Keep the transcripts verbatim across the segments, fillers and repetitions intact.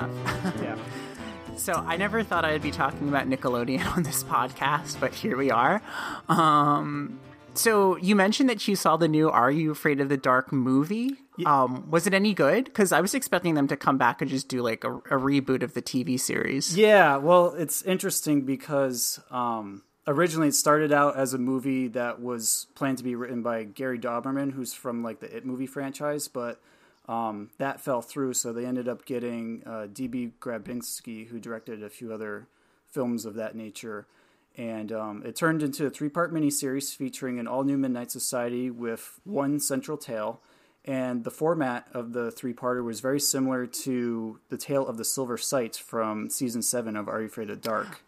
enough. Yeah. So I never thought I'd be talking about Nickelodeon on this podcast, but here we are. Um, so you mentioned that you saw the new Are You Afraid of the Dark movie. Yeah. Um, was it any good? Because I was expecting them to come back and just do like a, a reboot of the T V series. Yeah, well, it's interesting because um, originally it started out as a movie that was planned to be written by Gary Dauberman, who's from like the It movie franchise, but... Um, that fell through, so they ended up getting uh, D B Grabinski, who directed a few other films of that nature. And um, it turned into a three-part miniseries featuring an all-new Midnight Society with one central tale. And the format of the three-parter was very similar to the Tale of the Silver Sight from Season seven of Are You Afraid of the Dark?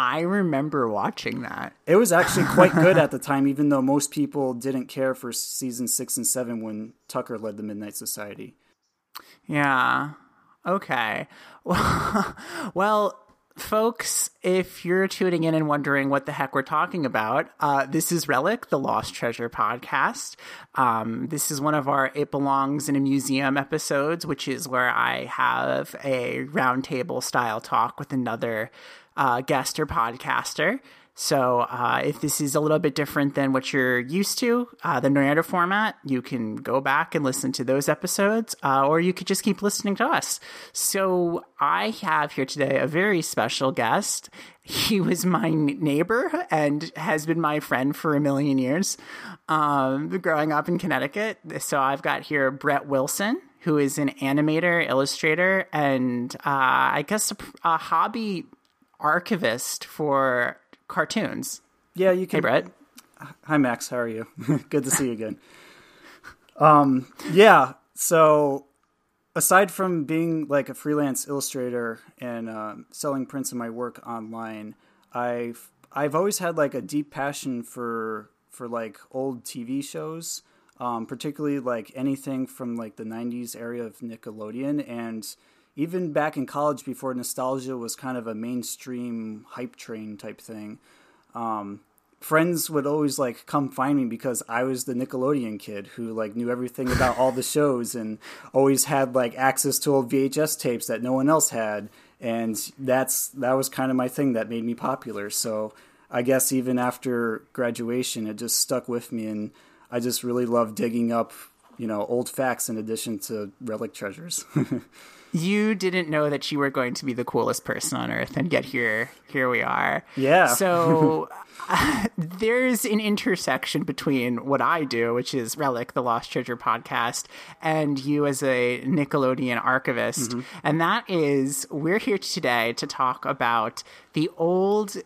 I remember watching that. It was actually quite good at the time, even though most people didn't care for season six and seven when Tucker led the Midnight Society. Yeah. Okay. Well, well, folks, if you're tuning in and wondering what the heck we're talking about, uh, this is Relic, the Lost Treasure podcast. Um, this is one of our It Belongs in a Museum episodes, which is where I have a roundtable style talk with another Uh, guest or podcaster. So uh, if this is a little bit different than what you're used to, uh, the narrative format, you can go back and listen to those episodes, uh, or you could just keep listening to us. So I have here today a very special guest. He was my neighbor and has been my friend for a million years, um, growing up in Connecticut. So I've got here Brett Wilson, who is an animator, illustrator, and uh, I guess a, a hobby archivist for cartoons. Yeah, you can. Hey, Brett. Hi, Max. How are you? Good to see you again. Um, yeah. So, aside from being like a freelance illustrator and uh, selling prints of my work online, I've I've always had like a deep passion for for like old T V shows, um, particularly like anything from like the nineties area of Nickelodeon and. Even back in college before nostalgia was kind of a mainstream hype train type thing, um, friends would always like come find me because I was the Nickelodeon kid who like knew everything about all the shows and always had like access to old V H S tapes that no one else had. And that's, that was kind of my thing that made me popular. So I guess even after graduation, it just stuck with me. And I just really love digging up, you know, old facts in addition to relic treasures. You didn't know that you were going to be the coolest person on earth, and yet here, here we are. Yeah. So uh, there's an intersection between what I do, which is Relic, the Lost Treasure podcast, and you as a Nickelodeon archivist. Mm-hmm. And that is, we're here today to talk about the old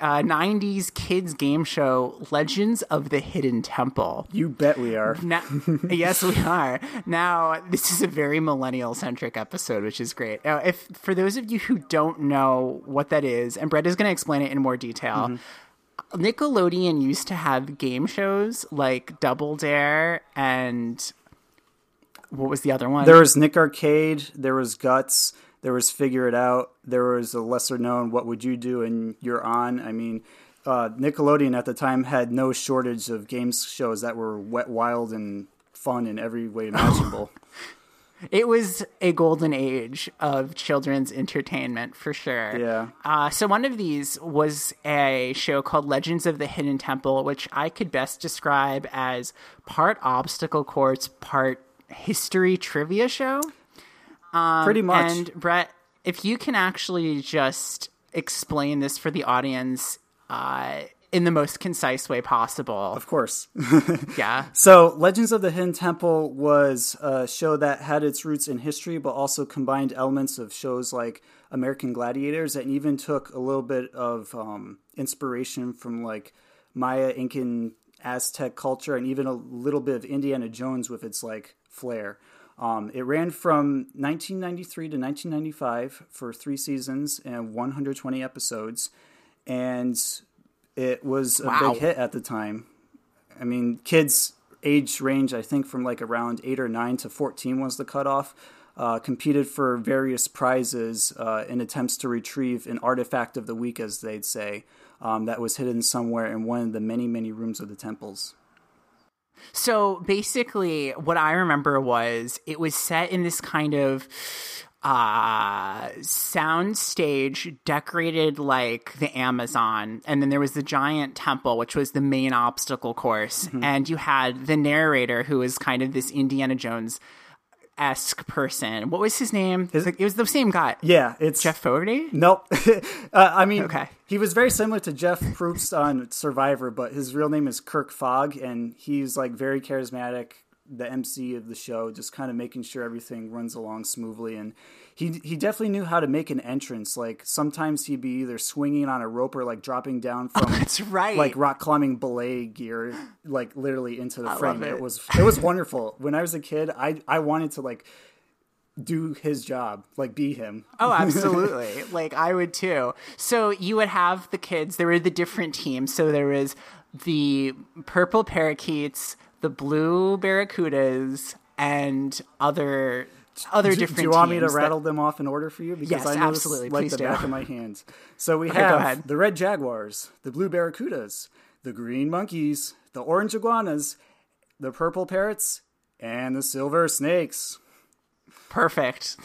uh, nineties kids game show, Legends of the Hidden Temple. You bet we are. Now, yes, we are. Now, this is a very millennial-centric episode, which is great. Now, if for those of you who don't know what that is, and Brett is going to explain it in more detail, mm-hmm. Nickelodeon used to have game shows like Double Dare and what was the other one? There was Nick Arcade, there was Guts, there was Figure It Out. There was a lesser known, What Would You Do? And You're On. I mean, uh, Nickelodeon at the time had no shortage of game shows that were wet, wild, and fun in every way imaginable. It was a golden age of children's entertainment, for sure. Yeah. Uh, so one of these was a show called Legends of the Hidden Temple, which I could best describe as part obstacle course, part history trivia show. Um, Pretty much. And Brett, if you can actually just explain this for the audience uh, in the most concise way possible. Of course. Yeah. So Legends of the Hidden Temple was a show that had its roots in history, but also combined elements of shows like American Gladiators and even took a little bit of um, inspiration from like Maya, Incan, Aztec culture, and even a little bit of Indiana Jones with its like flair. Um, it ran from nineteen ninety-three to nineteen ninety-five for three seasons and one hundred twenty episodes, and it was a wow. big hit at the time. I mean, kids' age range, I think, from like around eight or nine to fourteen was the cutoff, uh, competed for various prizes uh, in attempts to retrieve an artifact of the week, as they'd say, um, that was hidden somewhere in one of the many, many rooms of the temples. So basically what I remember was it was set in this kind of uh, sound stage decorated like the Amazon. And then there was the giant temple, which was the main obstacle course. Mm-hmm. And you had the narrator, who is kind of this Indiana Jones-esque person. What was his name? It was, like, it was the same guy. Yeah. It's Jeff Fogarty? Nope. uh, I mean, okay. He was very similar to Jeff Probst on Survivor, but his real name is Kirk Fogg. And he's like very charismatic, the M C of the show, just kind of making sure everything runs along smoothly. And he he definitely knew how to make an entrance. Like sometimes he'd be either swinging on a rope or like dropping down from oh, that's right. like rock climbing ballet gear, like literally into the I frame. Love it. It was, it was wonderful. When I was a kid, I, I wanted to like do his job, like be him. Oh, absolutely. Like I would too. So you would have the kids, there were the different teams. So there was the Purple Parakeets, the Blue Barracudas, and other other do, different teams. Do you want me to that... rattle them off in order for you? Because yes, I know absolutely. This, like Please the do. Back of my hands. So we okay, have the Red Jaguars, the Blue Barracudas, the Green Monkeys, the Orange Iguanas, the Purple Parrots, and the Silver Snakes. Perfect.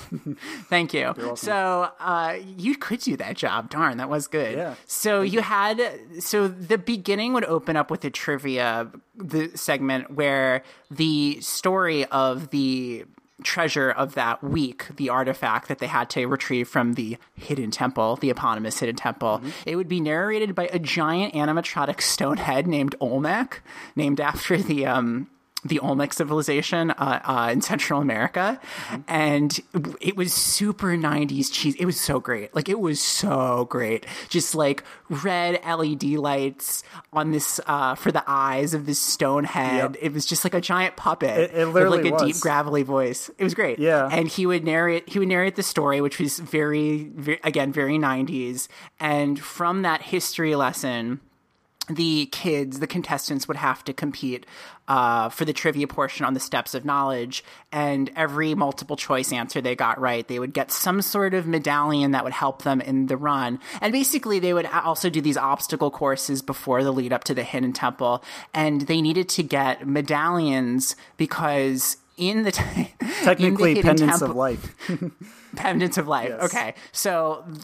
Thank you. So uh, you could do that job. Darn, that was good. Yeah. So you had, so the beginning would open up with a trivia the segment where the story of the treasure of that week, the artifact that they had to retrieve from the hidden temple, the eponymous hidden temple, mm-hmm. it would be narrated by a giant animatronic stone head named Olmec, named after the... Um, the Olmec civilization uh, uh, in Central America. Mm-hmm. And it was super nineties cheese. It was so great. Like, it was so great. Just, like, red L E D lights on this, uh, for the eyes of this stone head. Yep. It was just like a giant puppet. It, it literally with, like, a was. deep, gravelly voice. It was great. Yeah. And he would narrate, he would narrate the story, which was very, very again, very nineties. And from that history lesson, the kids, the contestants would have to compete uh, for the trivia portion on the Steps of Knowledge, and every multiple choice answer they got right, they would get some sort of medallion that would help them in the run. And basically they would also do these obstacle courses before the lead up to the Hidden Temple, and they needed to get medallions because in the t- technically in the pendants temple- of life. Pendants of life. Yes. Okay. So th-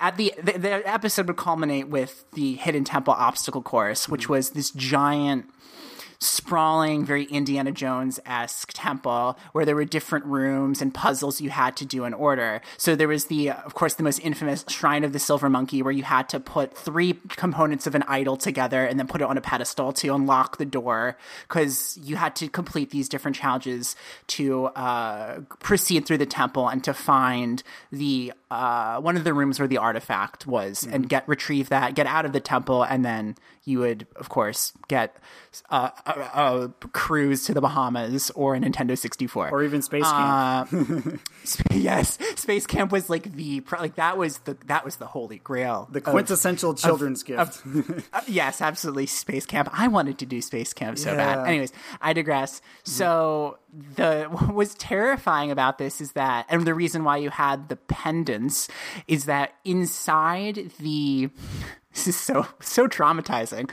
at the, the the episode would culminate with the Hidden Temple obstacle course, which mm-hmm. was this giant, sprawling, very Indiana Jones-esque temple where there were different rooms and puzzles you had to do in order. So there was the, of course, the most infamous Shrine of the Silver Monkey, where you had to put three components of an idol together and then put it on a pedestal to unlock the door, because you had to complete these different challenges to uh, proceed through the temple and to find the uh, one of the rooms where the artifact was mm-hmm. and get retrieve that, get out of the temple, and then you would, of course, get uh, a, a cruise to the Bahamas or a Nintendo sixty-four. Or even Space Camp. Uh, sp- yes. Space Camp was like the, like that was the, that was the holy grail. The quintessential of, children's of, gift. Of, uh, yes, absolutely. Space Camp. I wanted to do Space Camp so yeah. bad. Anyways, I digress. So the, what was terrifying about this is that, and the reason why you had the pendants is that inside the, this is so, so traumatizing.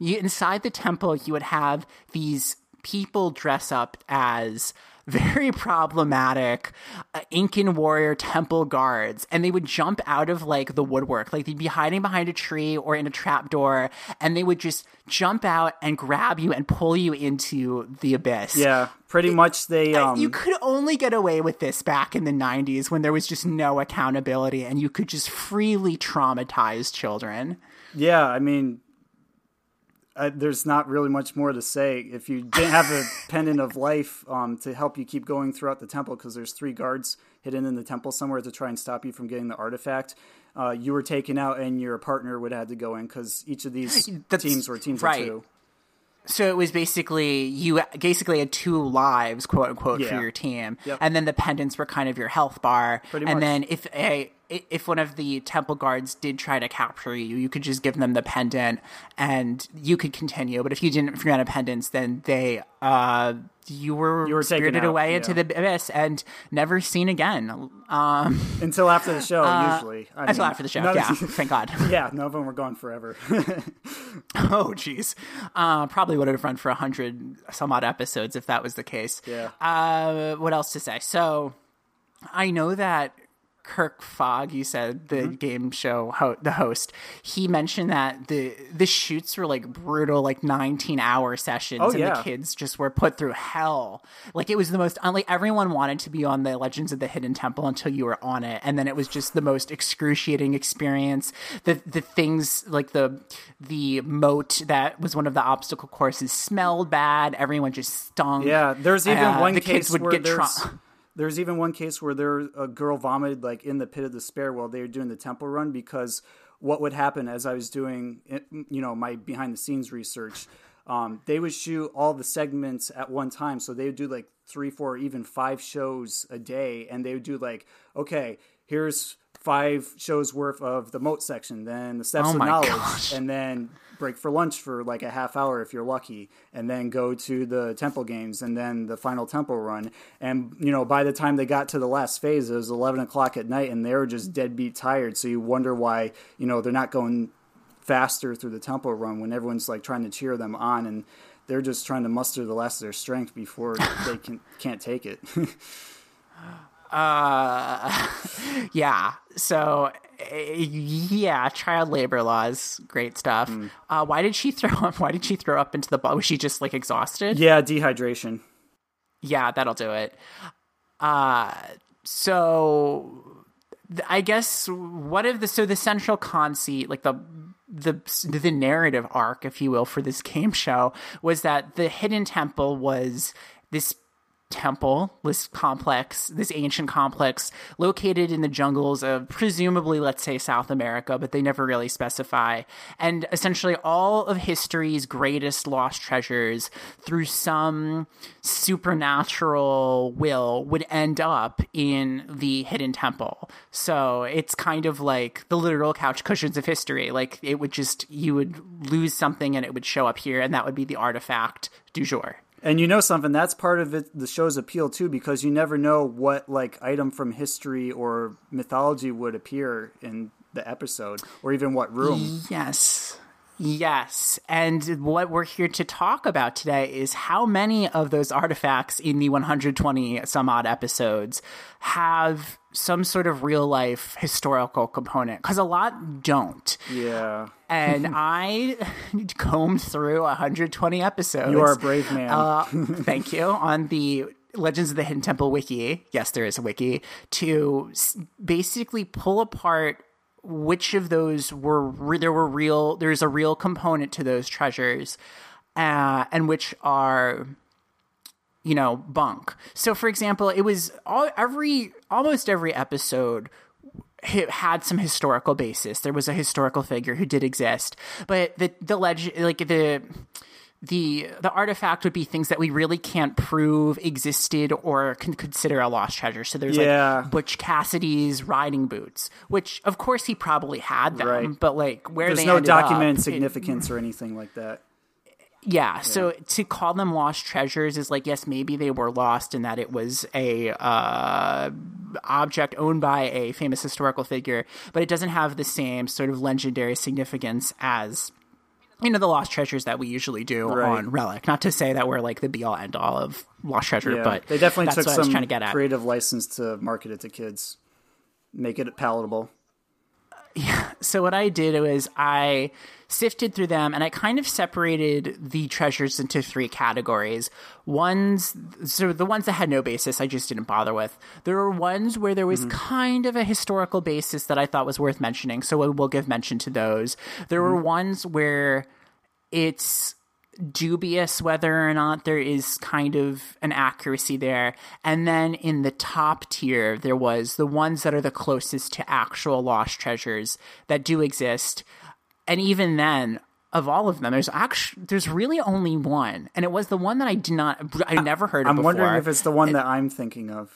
You, inside the temple, you would have these people dress up as very problematic uh, Incan warrior temple guards, and they would jump out of like the woodwork. Like they'd be hiding behind a tree or in a trapdoor, and they would just jump out and grab you and pull you into the abyss. Yeah. Pretty much they... Um, you could only get away with this back in the nineties when there was just no accountability and you could just freely traumatize children. Yeah, I mean, I, there's not really much more to say. If you didn't have a pendant of life um, to help you keep going throughout the temple, because there's three guards hidden in the temple somewhere to try and stop you from getting the artifact, uh, you were taken out and your partner would have had to go in, because each of these That's, teams were teams right. of two. So it was basically, you basically had two lives, quote unquote, yeah. for your team. Yep. And then the pendants were kind of your health bar. Pretty and much. Then if a, if one of the temple guards did try to capture you, you could just give them the pendant and you could continue. But if you didn't, if you had a pendant, then they, uh, you were, you were spirited out, away yeah. into the abyss and never seen again. Um, until after the show, uh, usually. I until mean, after the show, no, yeah. Thank God. Yeah, none of them were gone forever. Oh, geez. Uh, probably would have run for a hundred some odd episodes if that was the case. Yeah. Uh, what else to say? So I know that Kirk Fogg, you said the mm-hmm. game show ho- the host, he mentioned that the the shoots were like brutal, like nineteen hour sessions, oh, and yeah. the kids just were put through hell. Like it was the most, like everyone wanted to be on the Legends of the Hidden Temple until you were on it, and then it was just the most excruciating experience. The the things like the the moat that was one of the obstacle courses smelled bad. Everyone just stunk. Yeah, there's even uh, one the case kids would where get trauma. There's even one case where there a girl vomited like in the pit of despair while they were doing the temple run, because what would happen as I was doing, you know, my behind the scenes research, um, they would shoot all the segments at one time. So they would do like three, four, even five shows a day. And they would do like, okay, here's five shows worth of the moat section, then the steps oh of knowledge, gosh. and then break for lunch for like a half hour if you're lucky, and then go to the temple games, and then the final temple run. And, you know, by the time they got to the last phase, it was eleven o'clock at night, and they were just deadbeat tired. So you wonder why, you know, they're not going faster through the temple run when everyone's like trying to cheer them on, and they're just trying to muster the last of their strength before they can, can't take it. Uh, yeah. So, yeah, child labor laws, great stuff. Mm. Uh, why did she throw up? Why did she throw up into the ball? Was she just like exhausted? Yeah, dehydration. Yeah, that'll do it. Uh, so I guess what if the so the central conceit, like the the the narrative arc, if you will, for this game show was that the Hidden Temple was this temple, this complex, this ancient complex located in the jungles of presumably, let's say, South America, but they never really specify. And essentially all of history's greatest lost treasures through some supernatural will would end up in the Hidden Temple. So it's kind of like the literal couch cushions of history. Like it would just, you would lose something and it would show up here, and that would be the artifact du jour. And you know something, that's part of it, the show's appeal too, because you never know what like item from history or mythology would appear in the episode, or even what room. Yes. Yes. And what we're here to talk about today is how many of those artifacts in the one hundred twenty some odd episodes have some sort of real life historical component, because a lot don't. Yeah. And I combed through one hundred twenty episodes. You are a brave man. Uh, thank you. On the Legends of the Hidden Temple wiki, yes, there is a wiki, to basically pull apart which of those were re- there were real there's a real component to those treasures, uh, and which are, you know, bunk. So, for example, it was all, every almost every episode had some historical basis. There was a historical figure who did exist, but the the legend, like the the the artifact would be things that we really can't prove existed or can consider a lost treasure. So there's yeah. like Butch Cassidy's riding boots, which of course he probably had them, right. but like where there's they no ended documented up, significance it, or anything like that. Yeah, yeah, so to call them lost treasures is like, yes, maybe they were lost in that it was a uh, object owned by a famous historical figure, but it doesn't have the same sort of legendary significance as, you know, the lost treasures that we usually do right. on Relic. Not to say that we're like the be-all end-all of lost treasure, yeah, but they definitely that's took what some I was trying to get at. Creative license to market it to kids, make it palatable. Yeah. So what I did was I sifted through them, and I kind of separated the treasures into three categories. Ones, so the ones that had no basis, I just didn't bother with. There were ones where there was mm-hmm. kind of a historical basis that I thought was worth mentioning, so we will give mention to those. There mm-hmm. were ones where it's dubious whether or not there is kind of an accuracy there. And then in the top tier, there was the ones that are the closest to actual lost treasures that do exist. And even then, of all of them, there's actually there's really only one, and it was the one that I did not I never heard of I'm before. Wondering if it's the one it, that I'm thinking of.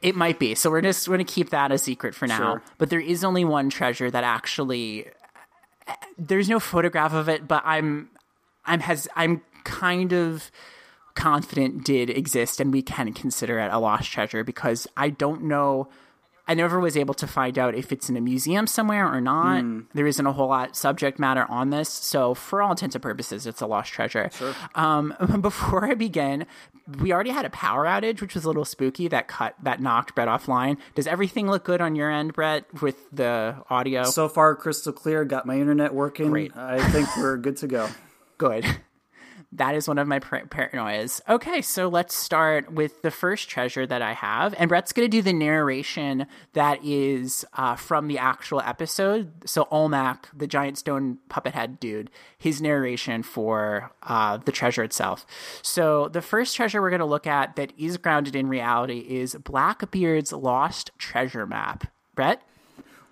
It might be. So we're just we're going to keep that a secret for now. Sure. But there is only one treasure that actually there's no photograph of it, but I'm I'm has I'm kind of confident did exist, and we can consider it a lost treasure because I don't know. I I never was able to find out if it's in a museum somewhere or not. Mm. There isn't a whole lot subject matter on this. So for all intents and purposes, it's a lost treasure. Sure. Um, before I begin, we already had a power outage, which was a little spooky. That cut, that knocked Brett offline. Does everything look good on your end, Brett, with the audio? So far, crystal clear. Got my internet working. Great. I think we're good to go. Good. That is one of my par- paranoias. Okay, so let's start with the first treasure that I have. And Brett's going to do the narration that is uh, from the actual episode. So Olmec, the giant stone puppet head dude, his narration for uh, the treasure itself. So the first treasure we're going to look at that is grounded in reality is Blackbeard's Lost Treasure Map. Brett?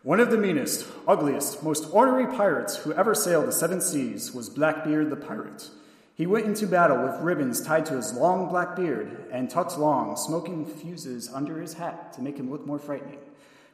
One of the meanest, ugliest, most ornery pirates who ever sailed the seven seas was Blackbeard the pirate. He went into battle with ribbons tied to his long black beard and tucked long, smoking fuses under his hat to make him look more frightening.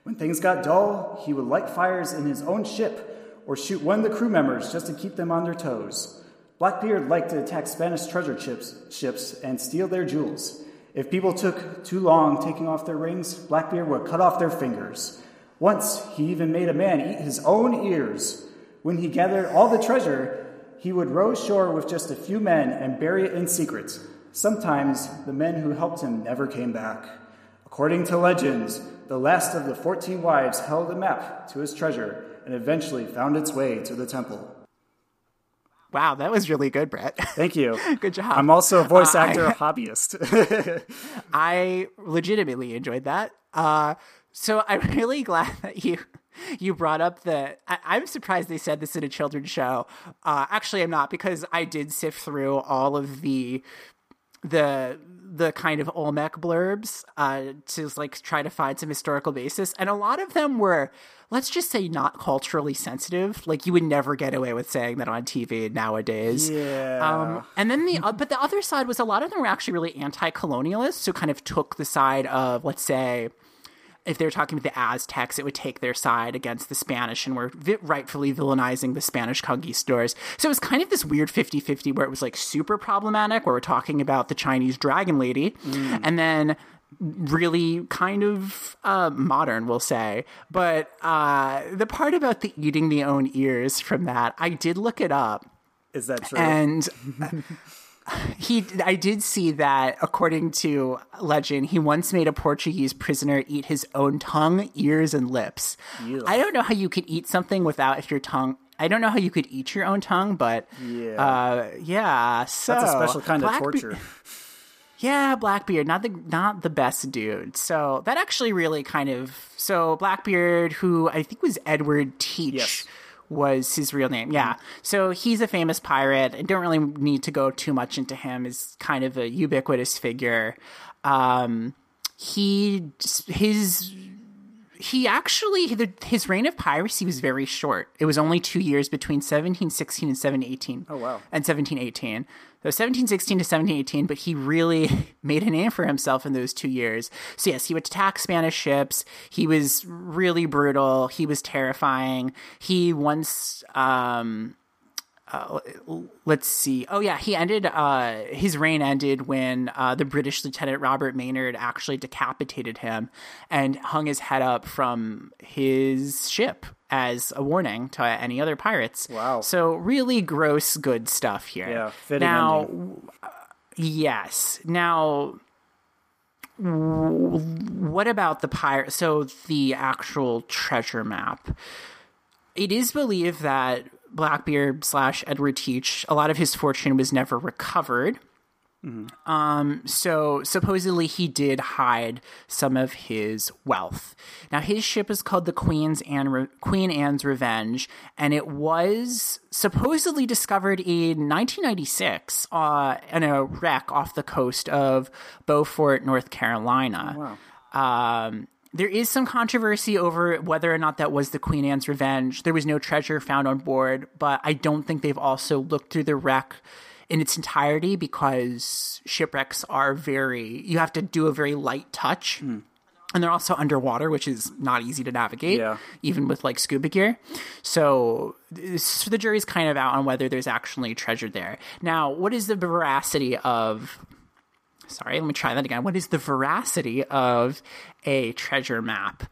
When things got dull, he would light fires in his own ship or shoot one of the crew members just to keep them on their toes. Blackbeard liked to attack Spanish treasure ships and steal their jewels. If people took too long taking off their rings, Blackbeard would cut off their fingers. Once, he even made a man eat his own ears. When he gathered all the treasure, he would row ashore with just a few men and bury it in secret. Sometimes, the men who helped him never came back. According to legends, the last of the fourteen wives held a map to his treasure and eventually found its way to the temple. Wow, that was really good, Brett. Thank you. Good job. I'm also a voice uh, actor, I, a hobbyist. I legitimately enjoyed that. Uh, so I'm really glad that you you brought up the... I, I'm surprised they said this in a children's show. Uh, actually, I'm not, because I did sift through all of the... the the kind of Olmec blurbs uh, to like try to find some historical basis. And a lot of them were, let's just say, not culturally sensitive. Like you would never get away with saying that on T V nowadays. Yeah. Um, and then the, uh, but the other side was a lot of them were actually really anti-colonialist. So kind of took the side of, let's say, if they're talking about the Aztecs, it would take their side against the Spanish and were vi- rightfully villainizing the Spanish conquistadors. So it was kind of this weird fifty-fifty where it was like super problematic, where we're talking about the Chinese dragon lady, mm. and then really kind of uh, modern, we'll say. But uh, the part about the eating the own ears from that, I did look it up. Is that true? And... He, I did see that, according to legend, he once made a Portuguese prisoner eat his own tongue, ears, and lips. Ew. I don't know how you could eat something without if your tongue... I don't know how you could eat your own tongue, but... Yeah. Uh, yeah, so... That's a special kind Black of torture. Be- yeah, Blackbeard, not the, not the best dude. So that actually really kind of... So Blackbeard, who I think was Edward Teach... Yes. was his real name. Yeah. So he's a famous pirate. I don't really need to go too much into him. He's kind of a ubiquitous figure. Um, he, his, he actually, the, his reign of piracy was very short. It was only two years between seventeen sixteen and seventeen eighteen. Oh, wow. And seventeen eighteen. So seventeen sixteen to seventeen eighteen, but he really made a name for himself in those two years. So yes, he would attack Spanish ships. He was really brutal. He was terrifying. He once, um, uh, let's see. Oh yeah, he ended, uh, his reign ended when uh, the British Lieutenant Robert Maynard actually decapitated him and hung his head up from his ship as a warning to any other pirates. Wow. So really gross, good stuff here. Yeah, fitting ending. Now, yes. Now, what about the pirate? So the actual treasure map. It is believed that Blackbeard slash Edward Teach, a lot of his fortune was never recovered. Mm-hmm. Um, so supposedly he did hide some of his wealth. Now his ship is called the Queen's Anne Re- Queen Anne's Revenge, and it was supposedly discovered in nineteen ninety-six uh, in a wreck off the coast of Beaufort, North Carolina. Wow. Um, there is some controversy over whether or not that was the Queen Anne's Revenge. There was no treasure found on board, but I don't think they've also looked through the wreck in its entirety, because shipwrecks are very, you have to do a very light touch. Mm. And they're also underwater, which is not easy to navigate, yeah. even with like scuba gear. So, so the jury's kind of out on whether there's actually treasure there. Now, what is the veracity of, sorry, let me try that again. What is the veracity of a treasure map?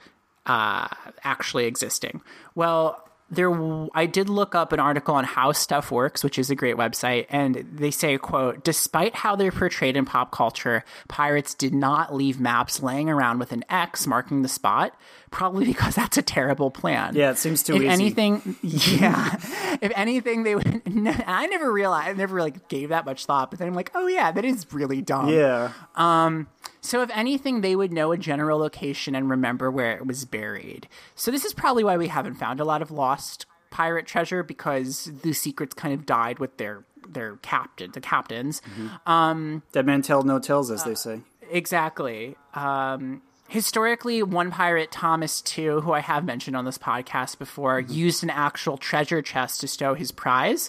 uh, actually existing. Well, there, w- I did look up an article on How Stuff Works, which is a great website, and they say, quote, despite how they're portrayed in pop culture, pirates did not leave maps laying around with an X marking the spot, probably because that's a terrible plan. Yeah, it seems too if easy. If anything, yeah. if anything, they would, I never realized, I never really gave that much thought, but then I'm like, oh yeah, that is really dumb. Yeah. Um, So if anything, they would know a general location and remember where it was buried. So this is probably why we haven't found a lot of lost pirate treasure, because the secrets kind of died with their their captain, the captains. Mm-hmm. Um, Dead man tell no tales, as uh, they say. Exactly. Um, historically, one pirate, Thomas the Second, who I have mentioned on this podcast before, mm-hmm. used an actual treasure chest to stow his prize.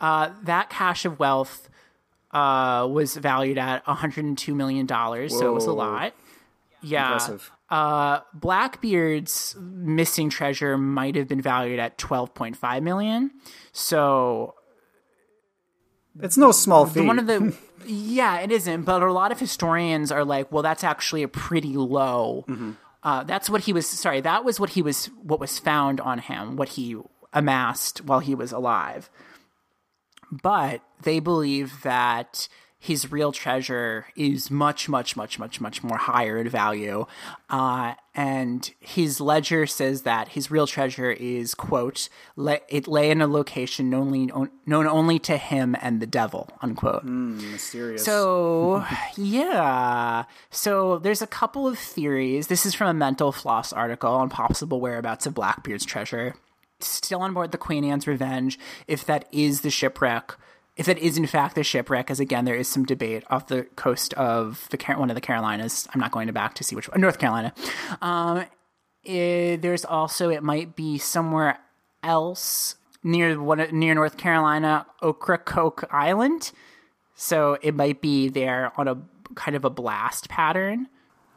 Uh, that cache of wealth... Uh, was valued at one hundred two million dollars, Whoa. So it was a lot. Yeah. Impressive. Uh, Blackbeard's missing treasure might have been valued at twelve point five million dollars. So... It's no small feat. One of the... yeah, it isn't. But a lot of historians are like, well, that's actually a pretty low... Mm-hmm. Uh, that's what he was... Sorry, that was what he was... What was found on him, what he amassed while he was alive. But they believe that his real treasure is much, much, much, much, much more higher in value. Uh, and his ledger says that his real treasure is, quote, Le- it lay in a location known only, on- known only to him and the devil, unquote. Mm, mysterious. So, yeah. So there's a couple of theories. This is from a Mental Floss article on possible whereabouts of Blackbeard's treasure. Still on board the Queen Anne's Revenge, if that is the shipwreck, if that is in fact the shipwreck, as again, there is some debate off the coast of the one of the Carolinas. I'm not going to back to see which one, North Carolina. Um, it, there's also, it might be somewhere else near one, near North Carolina, Ocracoke Island. So it might be there on a kind of a blast pattern.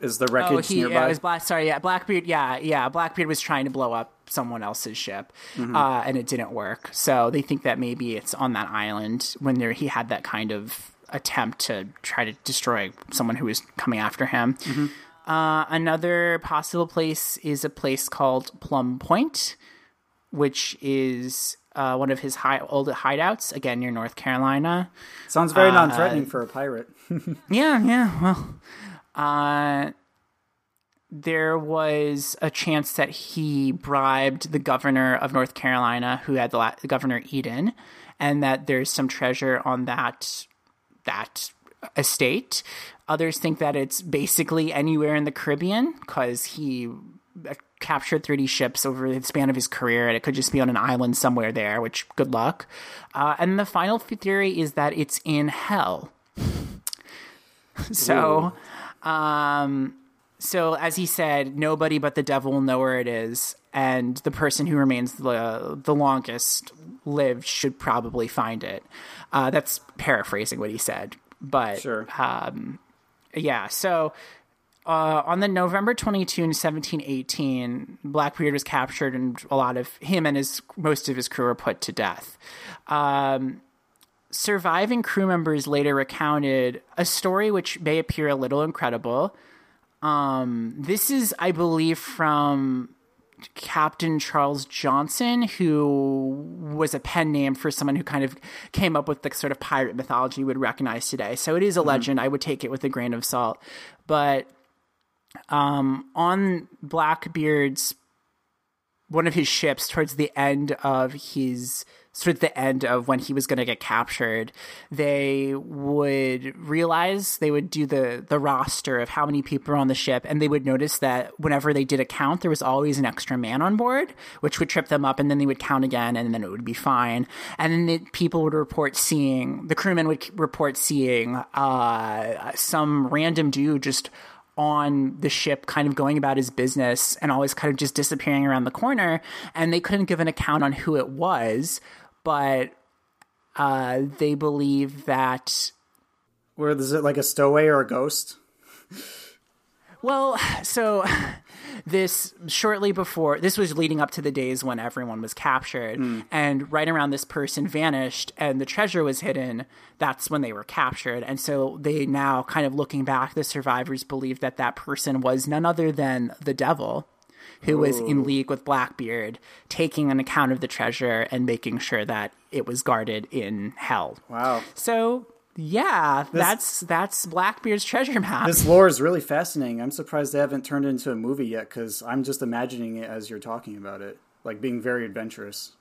Is the wreckage oh, he, nearby? Yeah, it was blast, sorry, yeah, Blackbeard, yeah, yeah. Blackbeard was trying to blow up someone else's ship, mm-hmm. uh, and it didn't work. So they think that maybe it's on that island when there he had that kind of attempt to try to destroy someone who was coming after him. Mm-hmm. Uh, another possible place is a place called Plum Point, which is uh, one of his high, old hideouts, again, near North Carolina. Sounds very uh, non-threatening for a pirate. yeah, yeah, well... Uh, there was a chance that he bribed the governor of North Carolina, who had the, la- the governor Eden, and that there's some treasure on that that estate. Others think that it's basically anywhere in the Caribbean, because he captured thirty ships over the span of his career, and it could just be on an island somewhere there, which, good luck. Uh, and the final theory is that it's in hell. so... Ooh. Um, so as he said, nobody but the devil will know where it is. And the person who remains the, the longest lived should probably find it. Uh, that's paraphrasing what he said, but, sure. um, yeah. So, uh, on the November twenty-second, seventeen eighteen, Blackbeard was captured, and a lot of him and his, most of his crew were put to death. Um, Surviving crew members later recounted a story which may appear a little incredible. Um, this is, I believe, from Captain Charles Johnson, who was a pen name for someone who kind of came up with the sort of pirate mythology we would recognize today. So it is a legend. Mm-hmm. I would take it with a grain of salt. But um, on Blackbeard's, one of his ships towards the end of his... sort of the end of when he was going to get captured, they would realize, they would do the, the roster of how many people are on the ship, and they would notice that whenever they did a count, there was always an extra man on board, which would trip them up, and then they would count again, and then it would be fine. And then the people would report seeing, the crewmen would report seeing uh, some random dude just on the ship kind of going about his business and always kind of just disappearing around the corner, and they couldn't give an account on who it was, but uh, they believe that... Where is it, like a stowaway or a ghost? Well, so this shortly before, this was leading up to the days when everyone was captured, mm. and right around this person vanished and the treasure was hidden. That's when they were captured. And so they now kind of looking back, the survivors believe that that person was none other than the devil. who Ooh. was in league with Blackbeard, taking an account of the treasure and making sure that it was guarded in hell. Wow. So... Yeah, this, that's that's Blackbeard's treasure map. This lore is really fascinating. I'm surprised they haven't turned it into a movie yet, because I'm just imagining it as you're talking about it, like being very adventurous.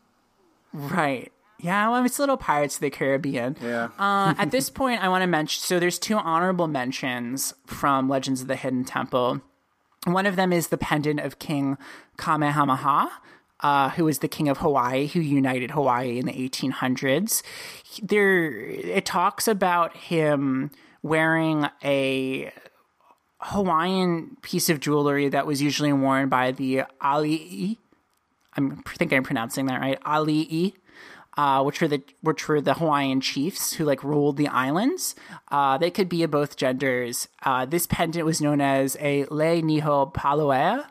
Right. Yeah, well, it's Little Pirates of the Caribbean. Yeah. uh, at this point, I want to mention, so there's two honorable mentions from Legends of the Hidden Temple. One of them is the pendant of King Kamehameha, Uh, who was the king of Hawaii, who united Hawaii in the eighteen hundreds. There, it talks about him wearing a Hawaiian piece of jewelry that was usually worn by the Ali'i. I'm I think I'm pronouncing that right, Ali'i, uh, which were the which were the Hawaiian chiefs who like ruled the islands. Uh, they could be of both genders. Uh, this pendant was known as a Le Niho Palaoea,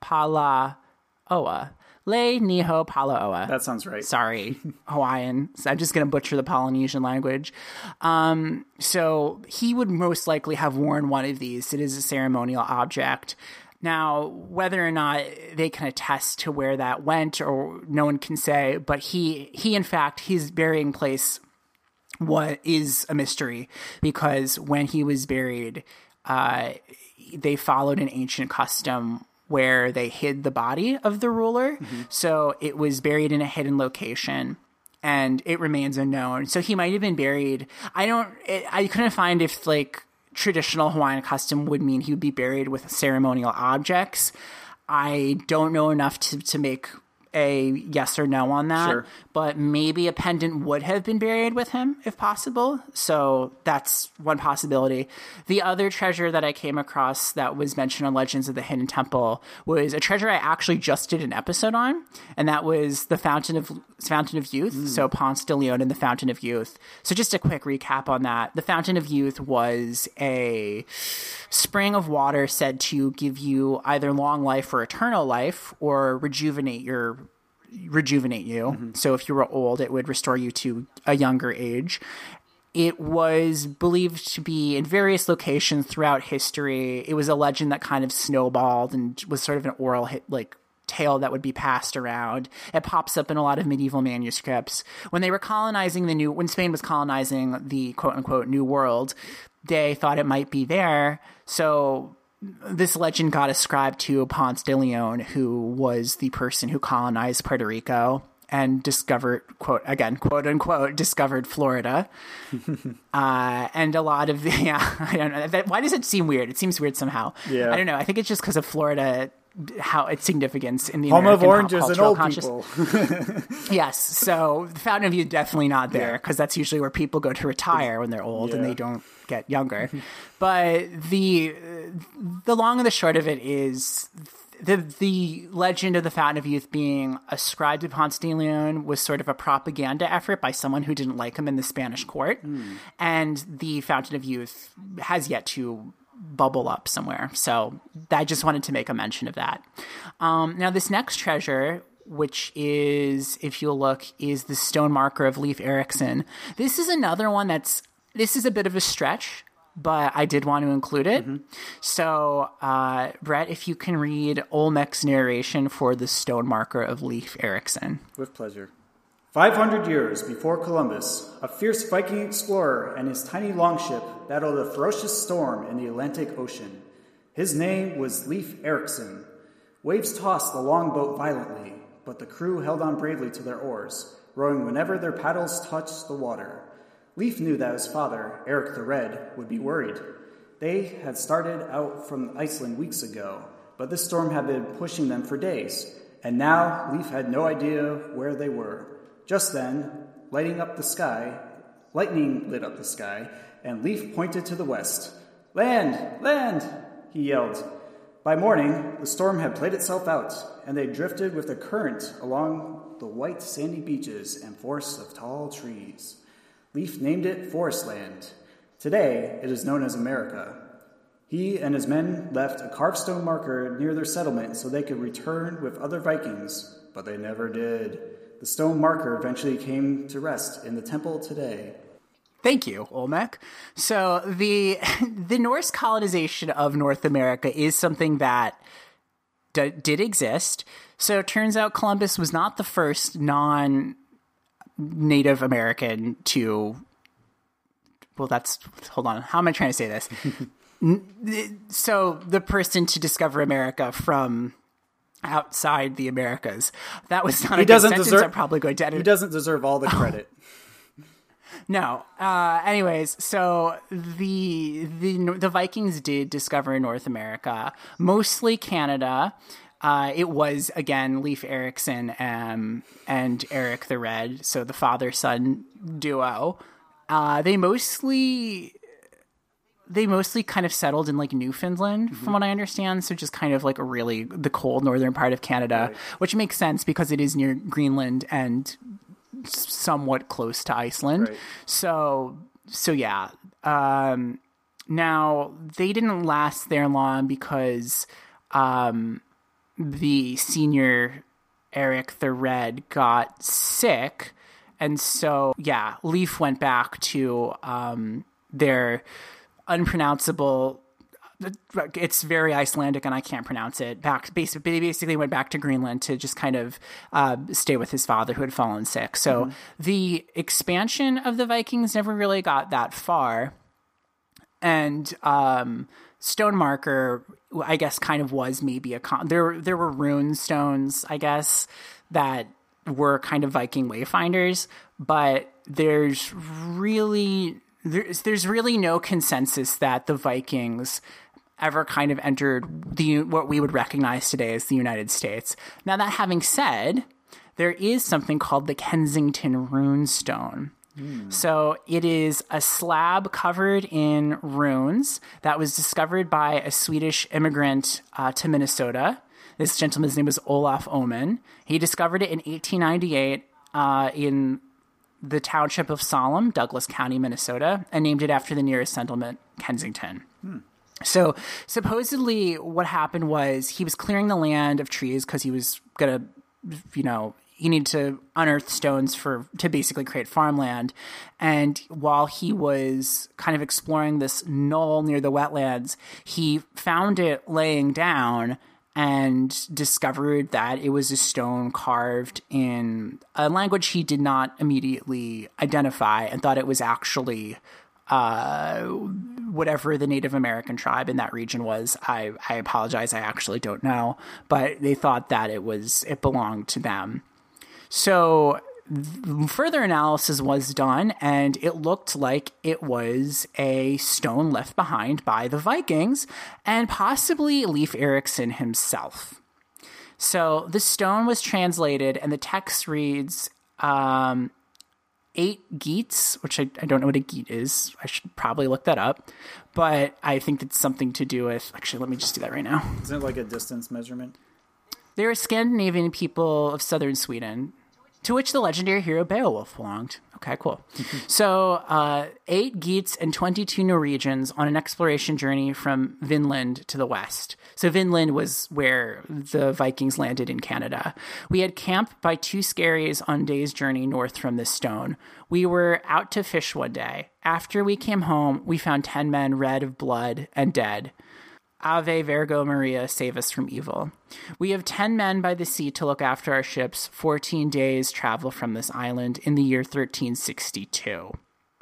Pala'oa. Le Niho Pala'oa. That sounds right. Sorry, Hawaiian. So I'm just going to butcher the Polynesian language. Um, so he would most likely have worn one of these. It is a ceremonial object. Now, whether or not they can attest to where that went, or no one can say, but he, he in fact, his burying place what is a mystery, because when he was buried, uh, they followed an ancient custom where they hid the body of the ruler. Mm-hmm. So it was buried in a hidden location, and it remains unknown. So he might have been buried. I don't, it, I couldn't find if like traditional Hawaiian custom would mean he would be buried with ceremonial objects. I don't know enough to, to make a yes or no on that, sure. But maybe a pendant would have been buried with him if possible. So that's one possibility. The other treasure that I came across that was mentioned on Legends of the Hidden Temple was a treasure I actually just did an episode on, and that was the Fountain of Fountain of Youth. Mm. So Ponce de Leon and the Fountain of Youth. So just a quick recap on that. The Fountain of Youth was a spring of water said to give you either long life or eternal life, or rejuvenate your rejuvenate you. Mm-hmm. So if you were old, it would restore you to a younger age. It was believed to be in various locations throughout history. It was a legend that kind of snowballed and was sort of an oral hit, like tale that would be passed around. It pops up in a lot of medieval manuscripts. When they were colonizing the new, when Spain was colonizing the quote unquote New World, they thought it might be there. So this legend got ascribed to Ponce de Leon, who was the person who colonized Puerto Rico and discovered, quote, again, quote unquote, discovered Florida. uh, and a lot of the, yeah, I don't know. That, why does it seem weird? It seems weird somehow. Yeah. I don't know. I think it's just because of Florida, how its significance in the home American of oranges and old conscious- people. Yes. So the Fountain of Youth, definitely not there, because yeah. that's usually where people go to retire when they're old yeah. and they don't get younger. But the the long and the short of it is the the legend of the Fountain of Youth being ascribed to Ponce de Leon was sort of a propaganda effort by someone who didn't like him in the Spanish court. Mm. And the Fountain of Youth has yet to bubble up somewhere. So I just wanted to make a mention of that. Um, now this next treasure, which is, if you'll look, is the stone marker of Leif Erikson. This is another one that's, this is a bit of a stretch, but I did want to include it. Mm-hmm. So uh, Brett, if you can read Olmec's narration for the stone marker of Leif Erikson. With pleasure. five hundred years before Columbus, a fierce Viking explorer and his tiny longship battled a ferocious storm in the Atlantic Ocean. His name was Leif Erikson. Waves tossed the longboat violently, but the crew held on bravely to their oars, rowing whenever their paddles touched the water. Leif knew that his father, Eric the Red, would be worried. They had started out from Iceland weeks ago, but this storm had been pushing them for days, and now Leif had no idea where they were. Just then, lighting up the sky, lightning lit up the sky, and Leif pointed to the west. "Land! Land!" he yelled. By morning, the storm had played itself out, and they drifted with the current along the white sandy beaches and forests of tall trees. Leif named it Forestland. Today, it is known as America. He and his men left a carved stone marker near their settlement so they could return with other Vikings, but they never did. The stone marker eventually came to rest in the temple today. Thank you, Olmec. So the the Norse colonization of North America is something that d- did exist. So it turns out Columbus was not the first non-Native American to... Well, that's... Hold on. How am I trying to say this? So the person to discover America from... outside the Americas. That was not he a good sentence. Deserve, I'm probably going to edit. He doesn't deserve all the credit. Oh. No. Uh, anyways, so the the the Vikings did discover North America, mostly Canada. Uh, it was, again, Leif Erikson um, and Eric the Red, so the father-son duo. Uh, they mostly... They mostly kind of settled in like Newfoundland, mm-hmm. from what I understand. So just kind of like a really the cold northern part of Canada, right. Which makes sense because it is near Greenland and somewhat close to Iceland. Right. So, so yeah. Um, now they didn't last there long because um, the senior Eric the Red got sick, and so yeah, Leif went back to um, their. Unpronounceable, it's very Icelandic and I can't pronounce it, back basically basically went back to Greenland to just kind of uh stay with his father who had fallen sick. So mm-hmm. the expansion of the Vikings never really got that far, and um Stonemarker I guess kind of was maybe a con- there there were rune stones I guess that were kind of Viking wayfinders, but there's really There's there's really no consensus that the Vikings ever kind of entered the what we would recognize today as the United States. Now, that having said, there is something called the Kensington Rune Stone. Mm. So it is a slab covered in runes that was discovered by a Swedish immigrant uh, to Minnesota. This gentleman's name was Olaf Omen. He discovered it in eighteen ninety-eight uh, in the township of Solomon, Douglas County, Minnesota, and named it after the nearest settlement, Kensington. Hmm. So supposedly what happened was he was clearing the land of trees because he was going to, you know, he needed to unearth stones for to basically create farmland. And while he was kind of exploring this knoll near the wetlands, he found it laying down and discovered that it was a stone carved in a language he did not immediately identify, and thought it was actually uh, whatever the Native American tribe in that region was. I, I apologize, I actually don't know, but they thought that it was it belonged to them. So th- further analysis was done, and it looked like it was a stone left behind by the Vikings and possibly Leif Erikson himself. So the stone was translated, and the text reads um, eight geats, which I, I don't know what a geat is. I should probably look that up, but I think it's something to do with... Actually, let me just do that right now. Isn't it like a distance measurement? There are Scandinavian people of southern Sweden, to which the legendary hero Beowulf belonged. Okay, cool. Mm-hmm. So uh, eight Geats and twenty-two Norwegians on an exploration journey from Vinland to the west. So Vinland was where the Vikings landed in Canada. We had camped by two skerries on day's journey north from this stone. We were out to fish one day. After we came home, we found ten men red of blood and dead. Ave Virgo Maria, save us from evil. We have ten men by the sea to look after our ships, fourteen days travel from this island in the year thirteen sixty-two.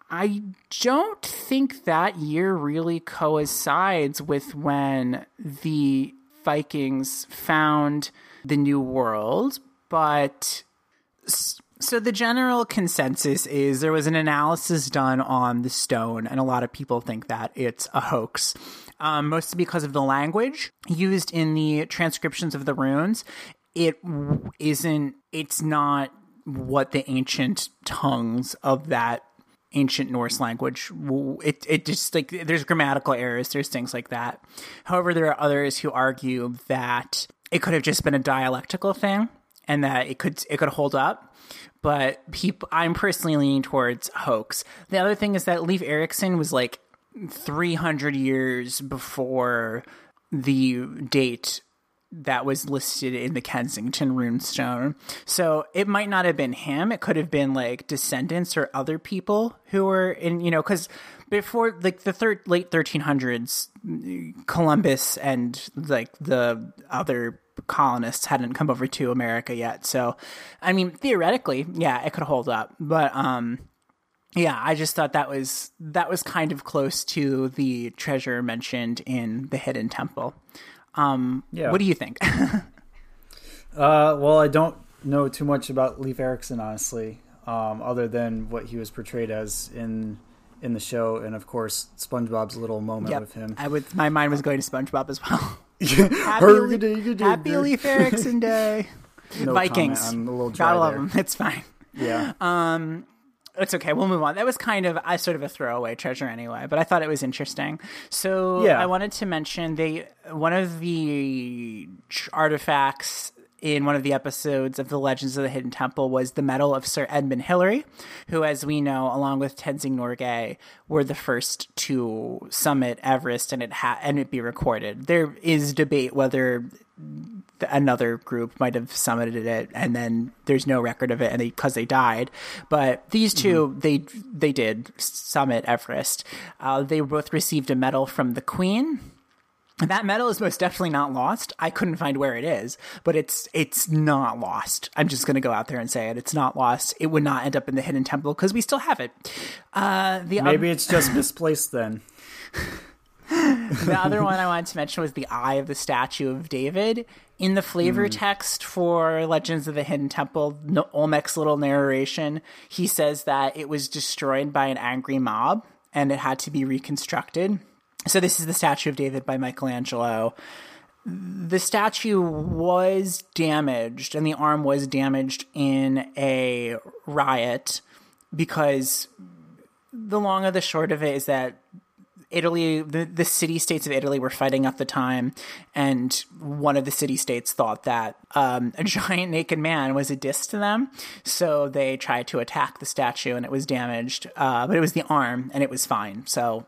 I don't think that year really coincides with when the Vikings found the New World, but... So the general consensus is there was an analysis done on the stone, and a lot of people think that it's a hoax. Um, mostly because of the language used in the transcriptions of the runes. It isn't, it's not what the ancient tongues of that ancient Norse language, it it just like, there's grammatical errors, there's things like that. However, there are others who argue that it could have just been a dialectical thing and that it could, it could hold up. But people, I'm personally leaning towards hoax. The other thing is that Leif Erikson was like three hundred years before the date that was listed in the Kensington Runestone. So it might not have been him. It could have been like descendants or other people who were in, you know, because before like the third, late thirteen hundreds, Columbus and like the other colonists hadn't come over to America yet. So, I mean, theoretically, yeah, it could hold up. But um, yeah, I just thought that was that was kind of close to the treasure mentioned in the Hidden Temple. Um, yeah. What do you think? uh, well, I don't know too much about Leif Erikson, honestly, um, other than what he was portrayed as in in the show, and of course SpongeBob's little moment yep. with him. I would, my mind was going to SpongeBob as well. Happy, Le- Happy Leif Erikson Day. No Vikings. I'm a little dry. Gotta love them. It's fine. Yeah. Um, it's okay. We'll move on. That was kind of I sort of a throwaway treasure anyway, but I thought it was interesting. So yeah. I wanted to mention they one of the artifacts in one of the episodes of the Legends of the Hidden Temple was the medal of Sir Edmund Hillary, who, as we know, along with Tenzing Norgay, were the first to summit Everest and it ha- and it be recorded. There is debate whether another group might have summited it and then there's no record of it and they because they died, but these two mm-hmm. they they did summit Everest. Uh, they both received a medal from the Queen. That medal is most definitely not lost. I couldn't find where it is, but it's it's not lost. I'm just going to go out there and say it. It's not lost. It would not end up in the Hidden Temple because we still have it. Uh, the Maybe um, it's just misplaced then. The other one I wanted to mention was the Eye of the Statue of David. In the flavor mm. text for Legends of the Hidden Temple, no- Olmec's little narration, he says that it was destroyed by an angry mob and it had to be reconstructed. So this is the Statue of David by Michelangelo. The statue was damaged and the arm was damaged in a riot because the long or the short of it is that Italy, the, the city-states of Italy were fighting at the time, and one of the city-states thought that um, a giant naked man was a diss to them, so they tried to attack the statue and it was damaged, uh, but it was the arm and it was fine, so...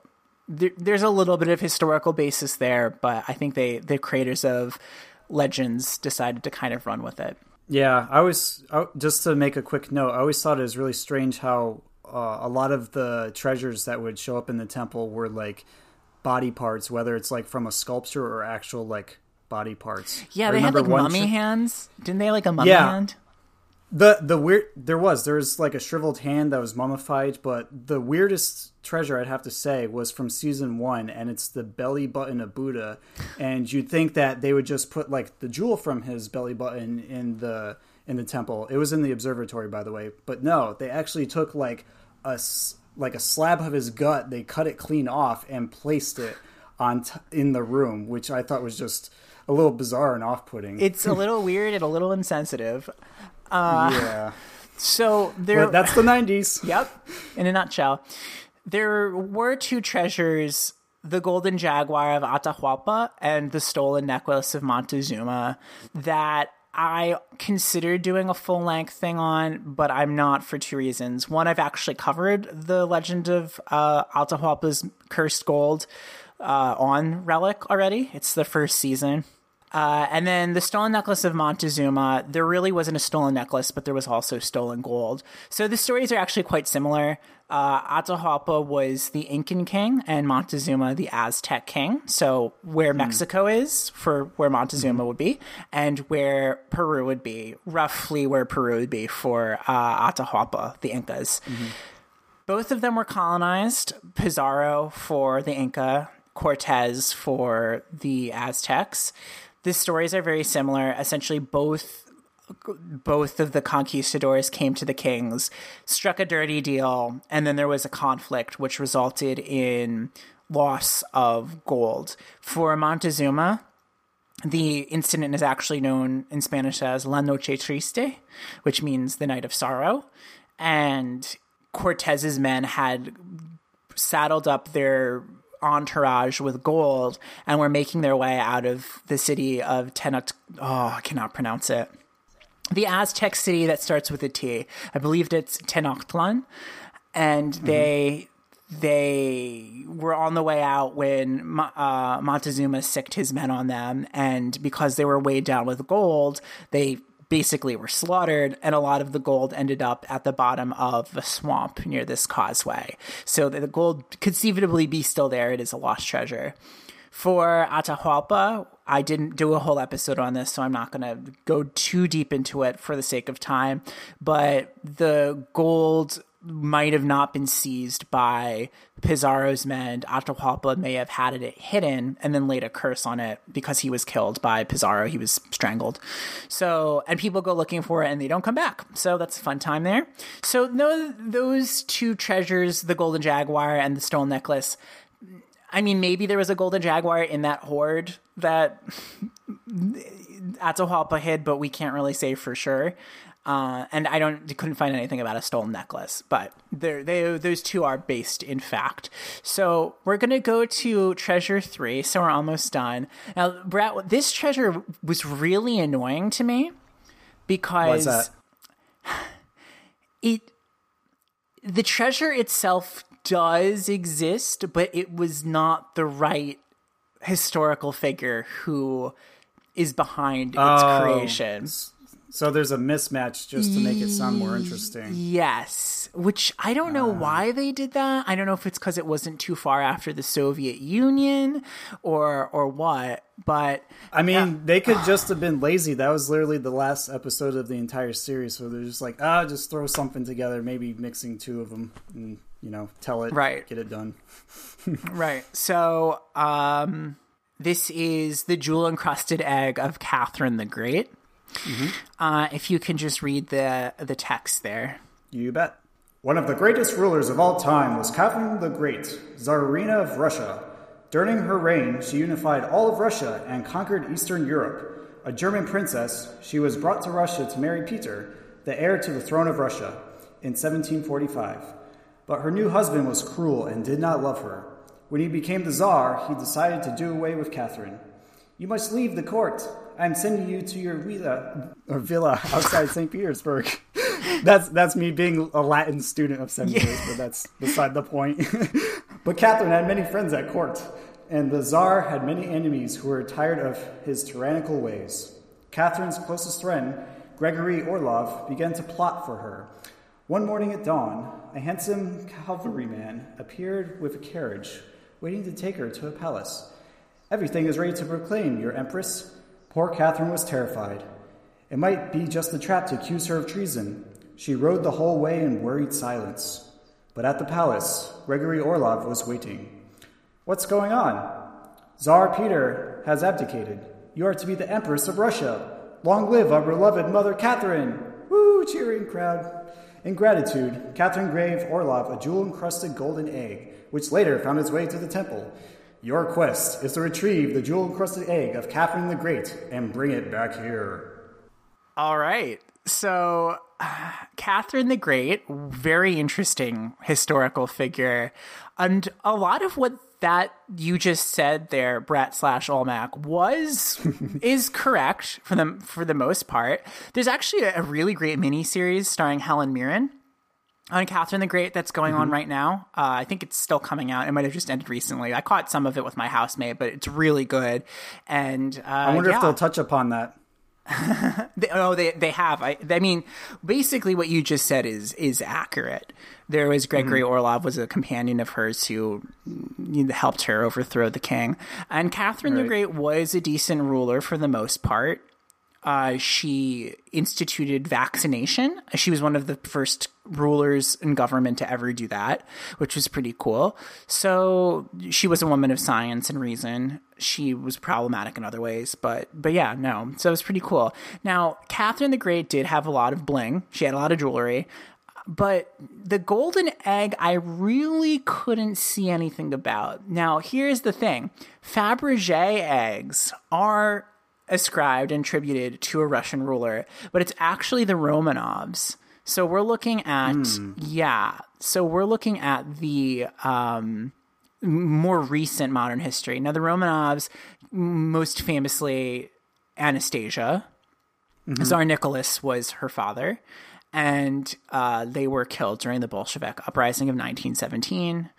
There's a little bit of historical basis there, but I think they the creators of Legends decided to kind of run with it. Yeah, I was just to make a quick note. I always thought it was really strange how uh, a lot of the treasures that would show up in the temple were like body parts, whether it's like from a sculpture or actual like body parts. Yeah, they had like mummy sh- hands. Didn't they like a mummy yeah. hand? The the weird there was there was like a shriveled hand that was mummified, but the weirdest treasure I'd have to say was from season one, and it's the belly button of Buddha. And you'd think that they would just put like the jewel from his belly button in the in the temple. It was in the observatory, by the way, but no, they actually took like a like a slab of his gut, they cut it clean off and placed it on t- in the room, which I thought was just a little bizarre and off-putting. It's a little weird and a little insensitive. Uh, yeah. So there. Well, that's the nineties. Yep. In a nutshell, there were two treasures: the golden jaguar of Atahualpa and the stolen necklace of Montezuma. That I considered doing a full length thing on, but I'm not for two reasons. One, I've actually covered the legend of uh, Atahualpa's cursed gold uh, on Relic already. It's the first season. Uh, and then the stolen necklace of Montezuma, there really wasn't a stolen necklace, but there was also stolen gold. So the stories are actually quite similar. Uh, Atahualpa was the Incan king and Montezuma the Aztec king. So where Mexico mm. is for where Montezuma mm. would be and where Peru would be, roughly where Peru would be for uh, Atahualpa, the Incas. Mm-hmm. Both of them were colonized, Pizarro for the Inca, Cortez for the Aztecs. The stories are very similar. Essentially, both both of the conquistadors came to the kings, struck a dirty deal, and then there was a conflict which resulted in loss of gold. For Montezuma, the incident is actually known in Spanish as La Noche Triste, which means the night of sorrow. And Cortez's men had saddled up their entourage with gold and were making their way out of the city of Tenoch. Oh, I cannot pronounce it. The Aztec city that starts with a T. I believe it's Tenochtitlan. And mm-hmm. they they were on the way out when uh, Montezuma sicked his men on them. And because they were weighed down with gold, they basically were slaughtered, and a lot of the gold ended up at the bottom of a swamp near this causeway. So the gold could conceivably be still there. It is a lost treasure. For Atahualpa, I didn't do a whole episode on this, so I'm not going to go too deep into it for the sake of time, but the gold might have not been seized by Pizarro's men. Atahualpa may have had it hidden and then laid a curse on it because he was killed by Pizarro. He was strangled. So, and people go looking for it and they don't come back. So that's a fun time there. So no, those two treasures, the golden jaguar and the stone necklace, I mean, maybe there was a golden jaguar in that hoard that Atahualpa hid, but we can't really say for sure. Uh, and I don't couldn't find anything about a stolen necklace, but they those two are based in fact. So we're going to go to treasure three. So we're almost done. Now, Brett, this treasure was really annoying to me because it the treasure itself does exist, but it was not the right historical figure who is behind its oh. creation. So there's a mismatch just to make it sound more interesting. Yes, which I don't know uh, why they did that. I don't know if it's because it wasn't too far after the Soviet Union or or what. But I mean, yeah. they could just have been lazy. That was literally the last episode of the entire series where they're just like, ah, oh, just throw something together, maybe mixing two of them and, you know, tell it, right. get it done. Right. So um, this is the jewel-encrusted egg of Catherine the Great. Mm-hmm. Uh, if you can just read the the text there. You bet. One of the greatest rulers of all time was Catherine the Great, Tsarina of Russia. During her reign, she unified all of Russia and conquered Eastern Europe. A German princess, she was brought to Russia to marry Peter, the heir to the throne of Russia, in seventeen forty-five. But her new husband was cruel and did not love her. When he became the Tsar, he decided to do away with Catherine. You must leave the court. I'm sending you to your villa, or villa outside Saint Petersburg. That's that's me being a Latin student of seven yeah. years, but that's beside the point. But Catherine had many friends at court, and the Tsar had many enemies who were tired of his tyrannical ways. Catherine's closest friend, Gregory Orlov, began to plot for her. One morning at dawn, a handsome cavalryman appeared with a carriage, waiting to take her to a palace. Everything is ready to proclaim, your empress. Poor Catherine was terrified. It might be just a trap to accuse her of treason. She rode the whole way in worried silence. But at the palace, Gregory Orlov was waiting. What's going on? Tsar Peter has abdicated. You are to be the Empress of Russia. Long live our beloved Mother Catherine! Woo! Cheering crowd. In gratitude, Catherine gave Orlov a jewel-encrusted golden egg, which later found its way to the temple. Your quest is to retrieve the jewel-encrusted egg of Catherine the Great and bring it back here. All right. So, uh, Catherine the Great, very interesting historical figure. And a lot of what that you just said there, Brett slash Olmac, was, is correct for the, for the most part. There's actually a, a really great miniseries starring Helen Mirren on Catherine the Great that's going mm-hmm. on right now. Uh, I think it's still coming out. It might have just ended recently. I caught some of it with my housemate, but it's really good. And uh, I wonder yeah. if they'll touch upon that. they, oh, they they have. I, I mean, basically what you just said is is accurate. There was Gregory mm-hmm. Orlov was a companion of hers who helped her overthrow the king. And Catherine right. the Great was a decent ruler for the most part. Uh, she instituted vaccination. She was one of the first rulers in government to ever do that, which was pretty cool. So she was a woman of science and reason. She was problematic in other ways, but but yeah, no. So it was pretty cool. Now, Catherine the Great did have a lot of bling. She had a lot of jewelry. But the golden egg, I really couldn't see anything about. Now, here's the thing. Fabergé eggs are ascribed and attributed to a Russian ruler, but it's actually the Romanovs. So we're looking at, mm. yeah, so we're looking at the um, more recent modern history. Now, the Romanovs, most famously Anastasia, mm-hmm. Tsar Nicholas was her father, and uh, they were killed during the Bolshevik uprising of nineteen seventeen.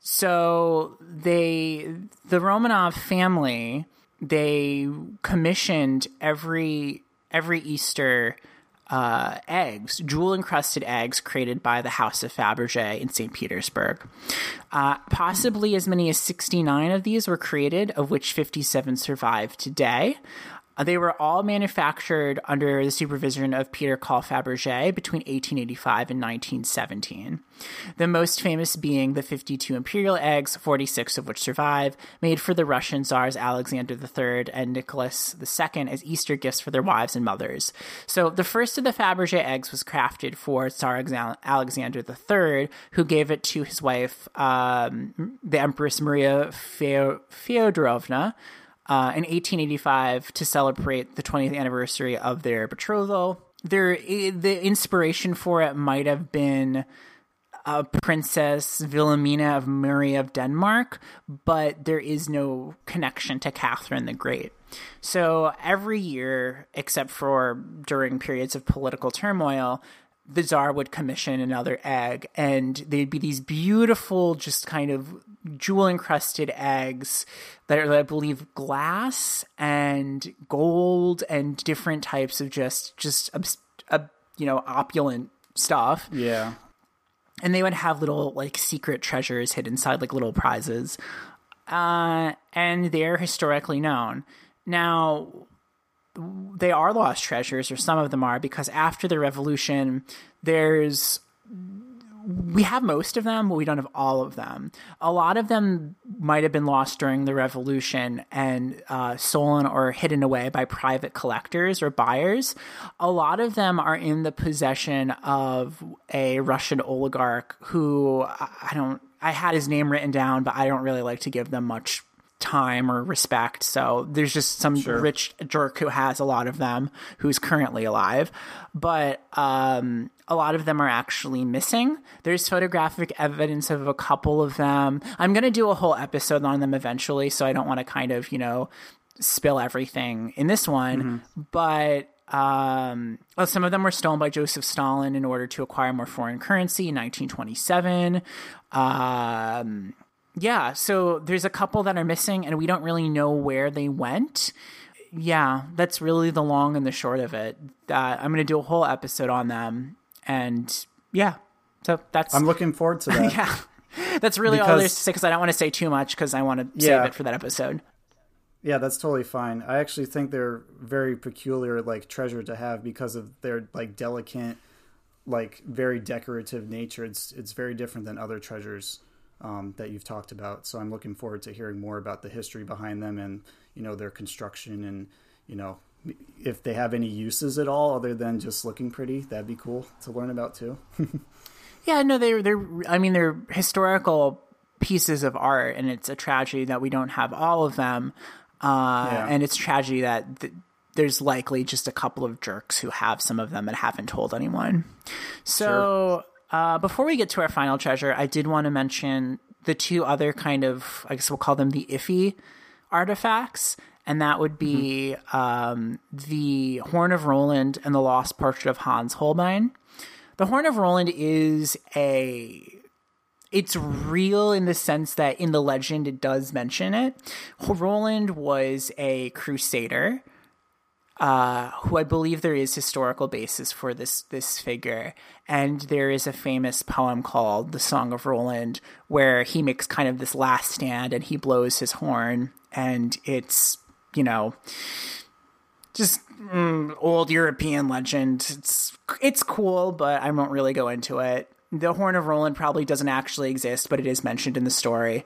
So they, the Romanov family, they commissioned every every Easter uh, eggs, jewel-encrusted eggs created by the House of Fabergé in Saint Petersburg. Uh, possibly as many as sixty-nine of these were created, of which fifty-seven survive today. They were all manufactured under the supervision of Peter Carl Fabergé between eighteen eighty-five and nineteen seventeen, the most famous being the fifty-two imperial eggs, forty-six of which survive, made for the Russian Tsars Alexander the Third and Nicholas the Second as Easter gifts for their wives and mothers. So the first of the Fabergé eggs was crafted for Tsar Alexander the Third, who gave it to his wife, um, the Empress Maria Feo- Fyodorovna, Uh, in eighteen eighty-five to celebrate the twentieth anniversary of their betrothal. Their, the inspiration for it might have been uh, Princess Wilhelmina of Murray of Denmark, but there is no connection to Catherine the Great. So every year, except for during periods of political turmoil, the Tsar would commission another egg, and they'd be these beautiful, just kind of jewel-encrusted eggs that are, I believe, glass and gold and different types of just, just uh, you know, opulent stuff. Yeah. And they would have little, like, secret treasures hidden inside, like, little prizes. Uh, and they're historically known. Now, they are lost treasures, or some of them are, because after the revolution, there's... we have most of them, but we don't have all of them. A lot of them might have been lost during the revolution and uh, stolen or hidden away by private collectors or buyers. A lot of them are in the possession of a Russian oligarch who I don't... I had his name written down, but I don't really like to give them much time or respect. So there's just some sure. rich jerk who has a lot of them, who's currently alive. But um, a lot of them are actually missing. There's photographic evidence of a couple of them. I'm going to do a whole episode on them eventually, so I don't want to kind of, you know, spill everything in this one. Mm-hmm. But um, well, some of them were stolen by Joseph Stalin in order to acquire more foreign currency in nineteen twenty-seven. Um Yeah, so there's a couple that are missing, and we don't really know where they went. Yeah, that's really the long and the short of it. Uh, I'm going to do a whole episode on them, and yeah, so that's... I'm looking forward to that. Yeah, that's really because, all there's to say, because I don't want to say too much, because I want to yeah. save it for that episode. Yeah, that's totally fine. I actually think they're very peculiar, like, treasure to have because of their, like, delicate, like, very decorative nature. It's it's very different than other treasures Um, that you've talked about. So I'm looking forward to hearing more about the history behind them and, you know, their construction and, you know, if they have any uses at all other than just looking pretty. That'd be cool to learn about too. Yeah, no, they're, they're, I mean, they're historical pieces of art, and it's a tragedy that we don't have all of them. Uh, yeah. And it's tragedy that th- there's likely just a couple of jerks who have some of them and haven't told anyone. So... Sure. Uh, before we get to our final treasure, I did want to mention the two other kind of, I guess we'll call them the iffy artifacts, and that would be mm-hmm. um, the Horn of Roland and the Lost Portrait of Hans Holbein. The Horn of Roland is a... it's real in the sense that in the legend it does mention it. Roland was a crusader Uh, who I believe there is historical basis for this this figure. And there is a famous poem called The Song of Roland, where he makes kind of this last stand and he blows his horn. And it's, you know, just mm, old European legend. It's, it's cool, but I won't really go into it. The Horn of Roland probably doesn't actually exist, but it is mentioned in the story.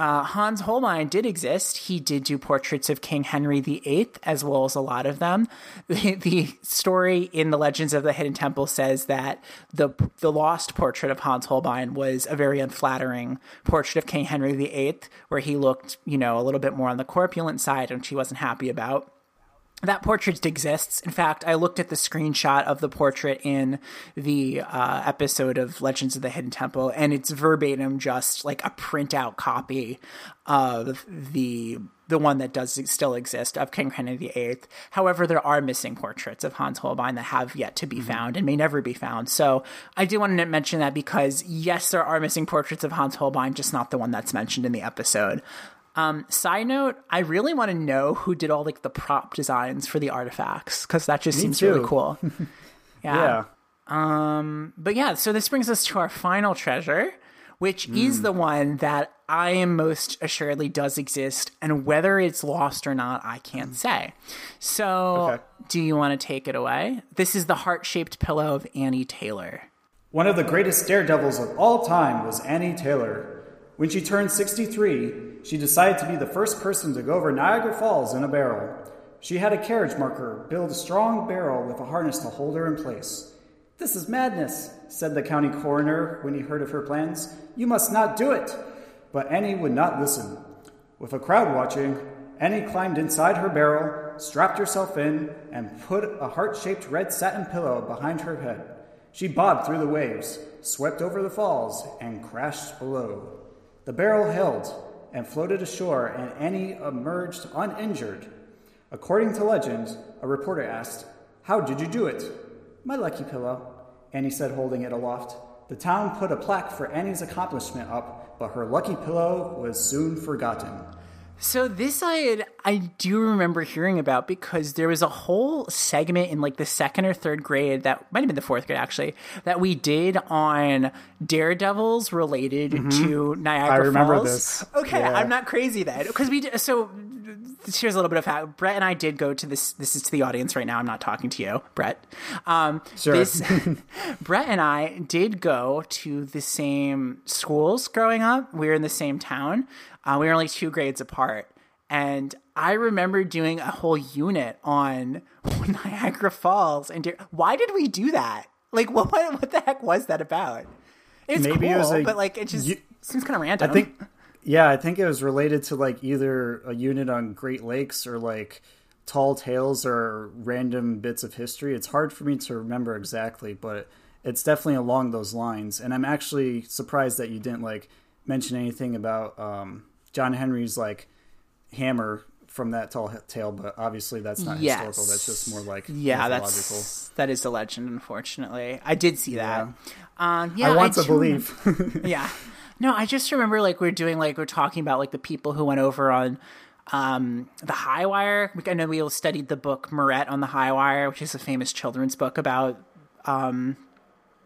Uh, Hans Holbein did exist. He did do portraits of King Henry the Eighth, as well as a lot of them. The, the story in the Legends of the Hidden Temple says that the the lost portrait of Hans Holbein was a very unflattering portrait of King Henry the Eighth, where he looked, you know, a little bit more on the corpulent side, which he wasn't happy about. That portrait exists. In fact, I looked at the screenshot of the portrait in the uh, episode of Legends of the Hidden Temple, and it's verbatim just like a printout copy of the the one that does still exist of King Henry the Eighth. However, there are missing portraits of Hans Holbein that have yet to be found and may never be found. So I do want to mention that because, yes, there are missing portraits of Hans Holbein, just not the one that's mentioned in the episode. Um, side note, I really want to know who did all like the prop designs for the artifacts, because that just Me seems too. really cool. Yeah. yeah. Um, but yeah, so this brings us to our final treasure, which mm. is the one that I am most assuredly does exist, and whether it's lost or not, I can't say. So okay. do you want to take it away? This is the heart-shaped pillow of Annie Taylor. One of the greatest daredevils of all time was Annie Taylor. When she turned sixty-three, she decided to be the first person to go over Niagara Falls in a barrel. She had a carriage marker build a strong barrel with a harness to hold her in place. "This is madness," said the county coroner when he heard of her plans. "You must not do it." But Annie would not listen. With a crowd watching, Annie climbed inside her barrel, strapped herself in, and put a heart-shaped red satin pillow behind her head. She bobbed through the waves, swept over the falls, and crashed below. The barrel held and floated ashore, and Annie emerged uninjured. According to legend, a reporter asked, "How did you do it?" "My lucky pillow," Annie said, holding it aloft. The town put a plaque for Annie's accomplishment up, but her lucky pillow was soon forgotten. So this I, I do remember hearing about, because there was a whole segment in like the second or third grade, that might have been the fourth grade actually, that we did on daredevils related mm-hmm. to Niagara Falls. I remember Falls. This. Okay, yeah. I'm not crazy then. Because we did, so here's a little bit of how Brett and I did go to this. This is to the audience right now. I'm not talking to you, Brett. Um, sure. This, Brett and I did go to the same schools growing up. We were in the same town. Uh, we were only two grades apart, and I remember doing a whole unit on Niagara Falls. And De- why did we do that? Like, what what the heck was that about? It's cool, it was a, but like it just you, seems kind of random. I think, yeah, I think it was related to like either a unit on Great Lakes or like tall tales or random bits of history. It's hard for me to remember exactly, but it's definitely along those lines. And I'm actually surprised that you didn't like mention anything about. Um, John Henry's like hammer from that tall tale, but obviously that's not yes. historical. That's just more like yeah, that's that is a legend. Unfortunately, I did see that. Yeah. Um, yeah I want I to believe. Remember, yeah, no, I just remember like we're doing like we're talking about like the people who went over on um, the High Wire. I know we all studied the book Moret on the High Wire, which is a famous children's book about um,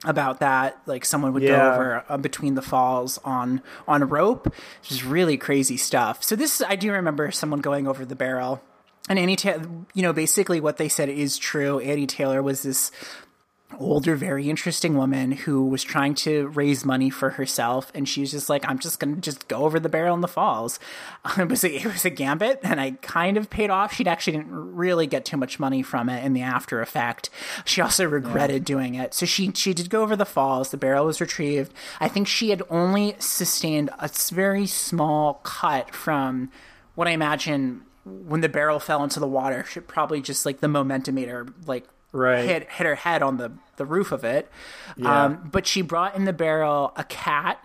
about that, like someone would yeah. go over uh, between the falls on on a rope, which is really crazy stuff. So this, I do remember someone going over the barrel, and Annie Taylor, you know, basically what they said is true. Annie Taylor was this older, very interesting woman who was trying to raise money for herself, and she was just like, I'm just gonna just go over the barrel in the falls. It was a, it was a gambit, and I kind of paid off. She actually didn't really get too much money from it in the after effect. She also regretted yeah. doing it. So she she did go over the falls. The barrel was retrieved. I think she had only sustained a very small cut from what I imagine when the barrel fell into the water. She probably just like the momentum made her like Right. Hit, hit her head on the, the roof of it. Yeah. Um, but she brought in the barrel a cat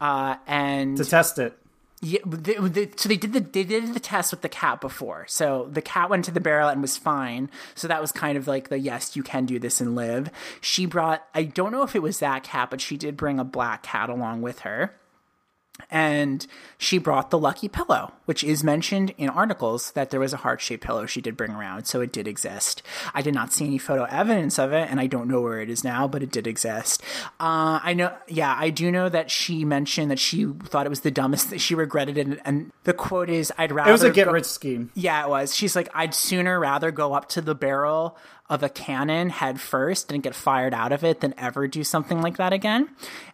uh, and... To test it. Yeah, they, they, so they did the they did the test with the cat before. So the cat went to the barrel and was fine. So that was kind of like the, yes, you can do this and live. She brought... I don't know if it was that cat, but she did bring a black cat along with her. And she brought the lucky pillow, which is mentioned in articles that there was a heart-shaped pillow she did bring around, so it did exist. I did not see any photo evidence of it, and I don't know where it is now, but it did exist. Uh, I know, yeah, I do know that she mentioned that she thought it was the dumbest, that she regretted it, and the quote is, I'd rather... It was a get-rich scheme. Yeah, it was. She's like, I'd sooner rather go up to the barrel of a cannon head first and get fired out of it than ever do something like that again.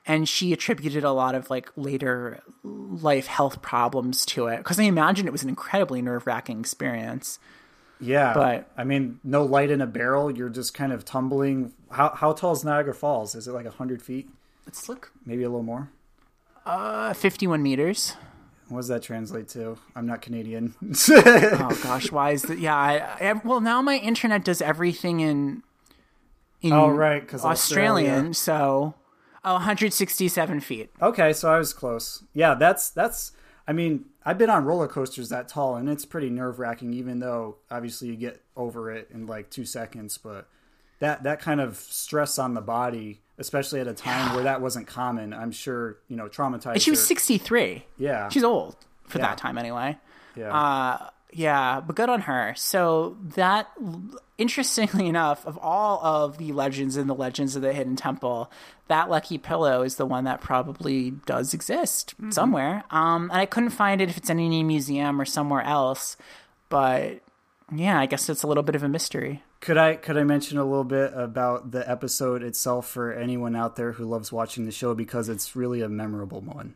And she attributed a lot of like later life health problems to it, because I imagine it was an incredibly nerve-wracking experience. Yeah, but I mean, no light in a barrel, you're just kind of tumbling. How how tall is Niagara Falls? Is it like a hundred feet? Let's look. Maybe a little more. Uh, fifty-one meters. What does that translate to? I'm not Canadian. Oh gosh, why is that? Yeah, I, I, well now my internet does everything in in oh, right, 'cause Australian, Australia. So oh, one hundred sixty-seven feet. Okay, so I was close. Yeah, that's that's. I mean, I've been on roller coasters that tall, and it's pretty nerve wracking. Even though obviously you get over it in like two seconds, but that that kind of stress on the body, especially at a time yeah. where that wasn't common, I'm sure, you know, traumatized. And she was her. sixty-three. Yeah. She's old for yeah. that time anyway. Yeah. Uh, Yeah, but good on her. So that, interestingly enough, of all of the legends in the Legends of the Hidden Temple, that lucky pillow is the one that probably does exist mm-hmm. somewhere. Um, and I couldn't find it if it's in any museum or somewhere else. But yeah, I guess it's a little bit of a mystery. Could I could I mention a little bit about the episode itself for anyone out there who loves watching the show, because it's really a memorable one.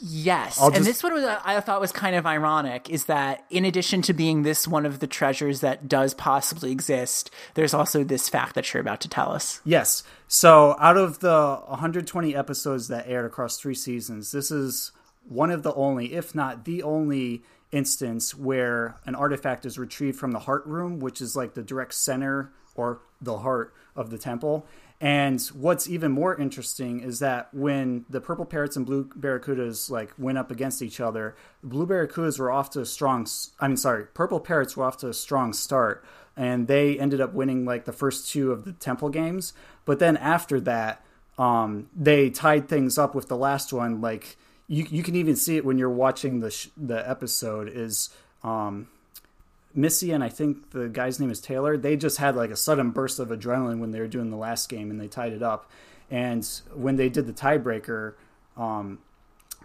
Yes. Just... And this one was, I thought was kind of ironic, is that in addition to being this one of the treasures that does possibly exist, there's also this fact that you're about to tell us. Yes. So out of the one hundred twenty episodes that aired across three seasons, this is one of the only, if not the only instance where an artifact is retrieved from the heart room, which is like the direct center or the heart of the temple. And what's even more interesting is that when the Purple Parrots and Blue Barracudas like went up against each other, Blue Barracudas were off to a strong, I mean, sorry, Purple Parrots were off to a strong start, and they ended up winning like the first two of the temple games. But then after that, um, they tied things up with the last one. Like you, you can even see it when you're watching the sh- the episode is, um, Missy and I think the guy's name is Taylor, they just had like a sudden burst of adrenaline when they were doing the last game and they tied it up. And when they did the tiebreaker, um,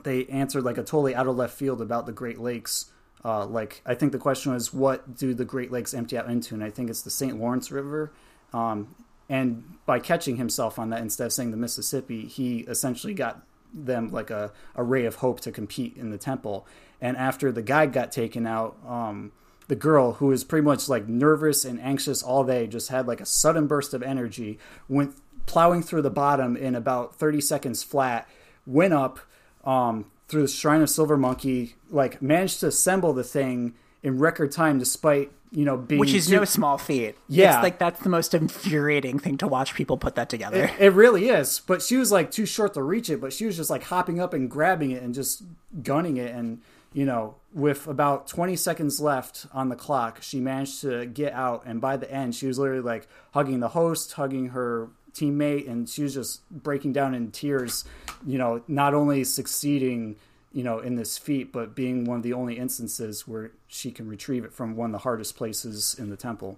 they answered like a totally out of left field about the Great Lakes. Uh, like, I think the question was, what do the Great Lakes empty out into? And I think it's the Saint Lawrence River. Um, and by catching himself on that instead of saying the Mississippi, he essentially got them like a, a ray of hope to compete in the temple. And after the guy got taken out, um, the girl, who was pretty much like nervous and anxious all day, just had like a sudden burst of energy, went plowing through the bottom in about thirty seconds flat, went up um, through the Shrine of Silver Monkey, like managed to assemble the thing in record time despite, you know, being... Which is no small feat. Yeah. It's like, that's the most infuriating thing to watch people put that together. It, it really is. But she was like too short to reach it, but she was just like hopping up and grabbing it and just gunning it. And you know, with about twenty seconds left on the clock, she managed to get out. And by the end, she was literally like hugging the host, hugging her teammate. And she was just breaking down in tears, you know, not only succeeding, you know, in this feat, but being one of the only instances where she can retrieve it from one of the hardest places in the temple.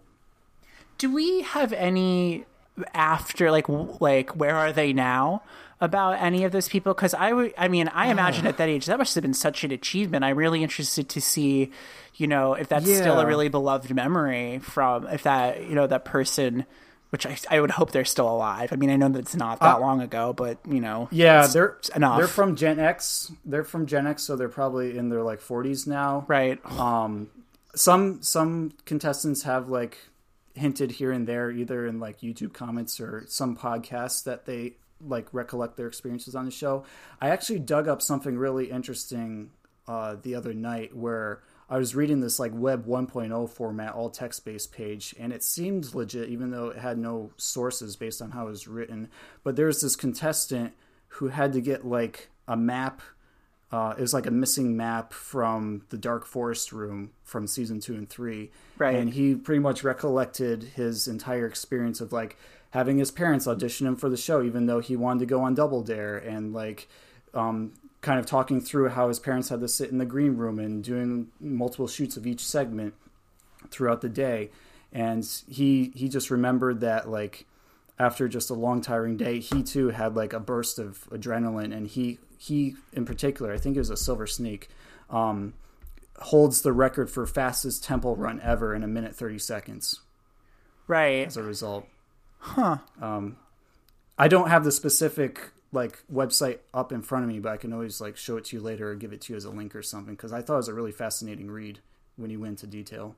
Do we have any after, like, like where are they now? About any of those people? Because I, w- I mean, I imagine oh. at that age, that must have been such an achievement. I'm really interested to see, you know, if that's yeah. still a really beloved memory from, if that, you know, that person, which I, I would hope they're still alive. I mean, I know that it's not that uh, long ago, but, you know. Yeah, they're enough. They're from Gen X. They're from Gen X, so they're probably in their, like, forties now. Right. Um, some some contestants have, like, hinted here and there, either in, like, YouTube comments or some podcasts that they like recollect their experiences on the show. I actually dug up something really interesting uh, the other night where I was reading this like web one point oh format, all text-based page, and it seemed legit even though it had no sources based on how it was written. But there was this contestant who had to get like a map. Uh, it was like a missing map from the Dark Forest room from season two and three. Right. And he pretty much recollected his entire experience of like having his parents audition him for the show, even though he wanted to go on Double Dare, and like um, kind of talking through how his parents had to sit in the green room and doing multiple shoots of each segment throughout the day. And he, he just remembered that like after just a long tiring day, he too had like a burst of adrenaline. And he, he in particular, I think it was a silver snake, um, holds the record for fastest temple run ever in a minute, thirty seconds. Right. As a result. Huh. Um, I don't have the specific like website up in front of me, but I can always like show it to you later or give it to you as a link or something, because I thought it was a really fascinating read when you went into detail.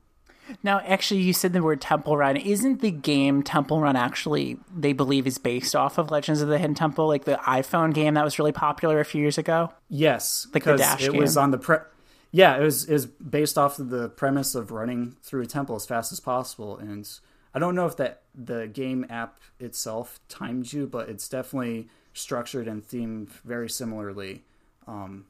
Now, actually, you said the word Temple Run. Isn't the game Temple Run actually, they believe, is based off of Legends of the Hidden Temple, like the iPhone game that was really popular a few years ago? Yes, like the Dash it game. was on the pre. Yeah, it was is based off of the premise of running through a temple as fast as possible. And I don't know if that the game app itself timed you, but it's definitely structured and themed very similarly um,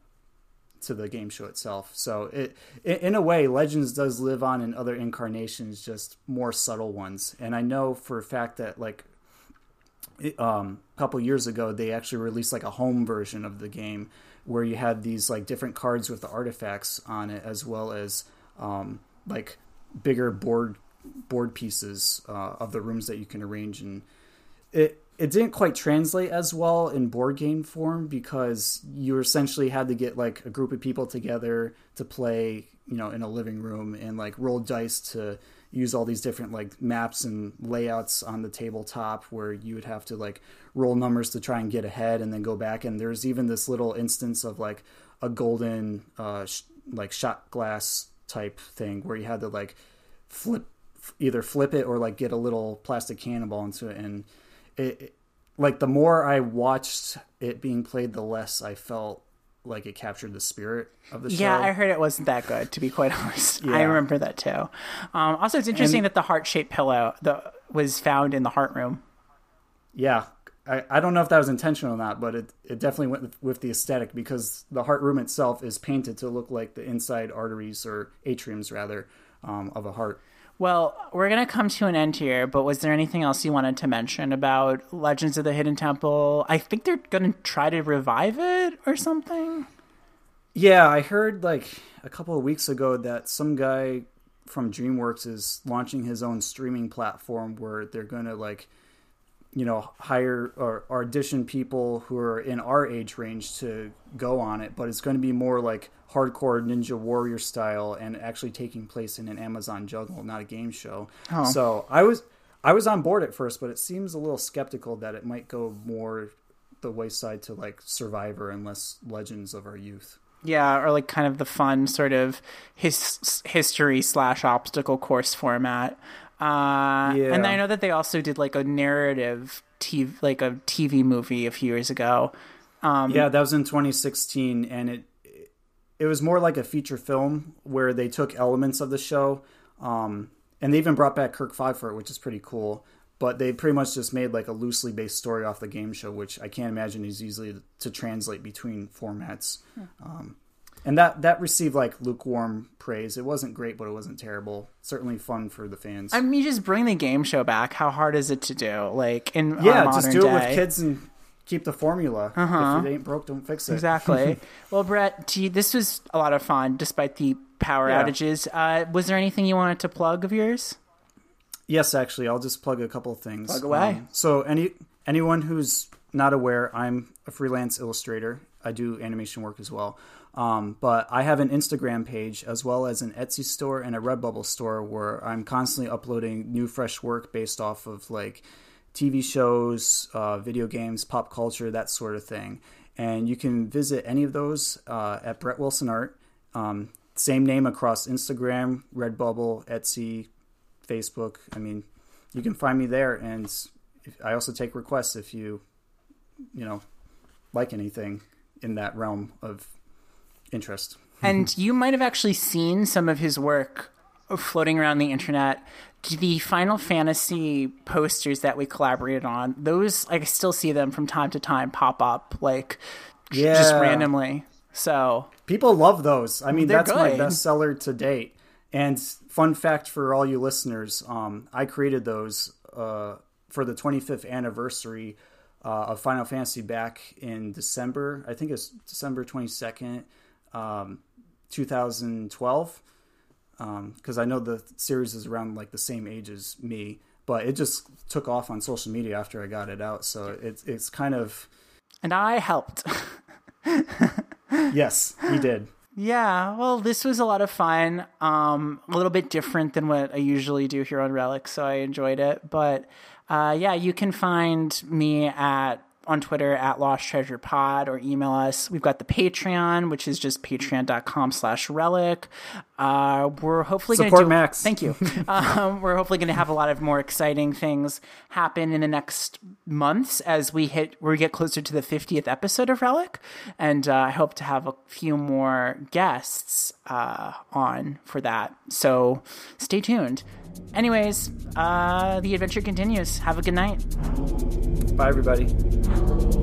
to the game show itself. So it, in a way, Legends does live on in other incarnations, just more subtle ones. And I know for a fact that like it, um, a couple years ago, they actually released like a home version of the game where you had these like different cards with the artifacts on it, as well as um, like bigger board board pieces uh, of the rooms that you can arrange. And it it didn't quite translate as well in board game form, because you essentially had to get like a group of people together to play, you know, in a living room, and like roll dice to use all these different like maps and layouts on the tabletop, where you would have to like roll numbers to try and get ahead and then go back. And there's even this little instance of like a golden uh sh- like shot glass type thing where you had to like flip, either flip it or like get a little plastic cannonball into it. And it, it like the more I watched it being played, the less I felt like it captured the spirit of the show. Yeah, I heard it wasn't that good, to be quite honest. Yeah. I remember that too. Um, also, it's interesting and, that the heart-shaped pillow the, was found in the heart room. Yeah, I, I don't know if that was intentional or not, but it, it definitely went with, with the aesthetic, because the heart room itself is painted to look like the inside arteries, or atriums rather, um, of a heart. Well, we're going to come to an end here, but was there anything else you wanted to mention about Legends of the Hidden Temple? I think they're going to try to revive it or something. Yeah, I heard like a couple of weeks ago that some guy from DreamWorks is launching his own streaming platform where they're going to like, you know, hire or audition people who are in our age range to go on it. But it's going to be more like hardcore Ninja Warrior style, and actually taking place in an Amazon jungle, not a game show. Oh. So I was I was on board at first, but it seems a little skeptical that it might go more the wayside to like Survivor and less Legends of Our Youth. Yeah, or like kind of the fun sort of his, history slash obstacle course format. Uh, yeah. And I know that they also did like a narrative T V, like a T V movie a few years ago. Um, yeah, that was in twenty sixteen, and it it was more like a feature film where they took elements of the show, um, and they even brought back Kirk Fogg for it, which is pretty cool. But they pretty much just made like a loosely based story off the game show, which I can't imagine is easy to translate between formats. Yeah. Um, and that, that received like lukewarm praise. It wasn't great, but it wasn't terrible. Certainly fun for the fans. I mean, you just bring the game show back. How hard is it to do? Like in yeah, our just do it day. With kids and keep the formula. Uh-huh. If it ain't broke, don't fix it. Exactly. Well, Brett, gee, this was a lot of fun, despite the power yeah. outages. Uh, was there anything you wanted to plug of yours? Yes, actually, I'll just plug a couple of things. Plug away. Um, so, any anyone who's not aware, I'm a freelance illustrator. I do animation work as well. Um, but I have an Instagram page as well as an Etsy store and a Redbubble store where I'm constantly uploading new fresh work based off of like T V shows, uh, video games, pop culture, that sort of thing. And you can visit any of those uh, at Brett Wilson Art. Um, same name across Instagram, Redbubble, Etsy, Facebook. I mean, you can find me there. And I also take requests if you, you know, like anything in that realm of interest. And you might have actually seen some of his work floating around the internet. The Final Fantasy posters that we collaborated on, those, I still see them from time to time pop up, like yeah. just randomly. So people love those. I mean, that's good. My bestseller to date. And fun fact for all you listeners, um, I created those uh, for the twenty-fifth anniversary uh, of Final Fantasy back in December. I think it's December twenty-second. Um, two thousand twelve, um, because I know the series is around like the same age as me, but it just took off on social media after I got it out. So it's it's kind of, and I helped. Yes, you did. Yeah, well, this was a lot of fun. Um, a little bit different than what I usually do here on Relic, so I enjoyed it. But uh, yeah, you can find me at. on Twitter at Lost Treasure Pod, or email us. We've got the Patreon, which is just patreon dot com slash relic. Uh, we're hopefully going to support Max. Thank you. um, we're hopefully going to have a lot of more exciting things happen in the next months as we hit, we get closer to the fiftieth episode of Relic. And uh, I hope to have a few more guests uh, on for that. So stay tuned. Anyways, uh, the adventure continues. Have a good night. Bye, everybody.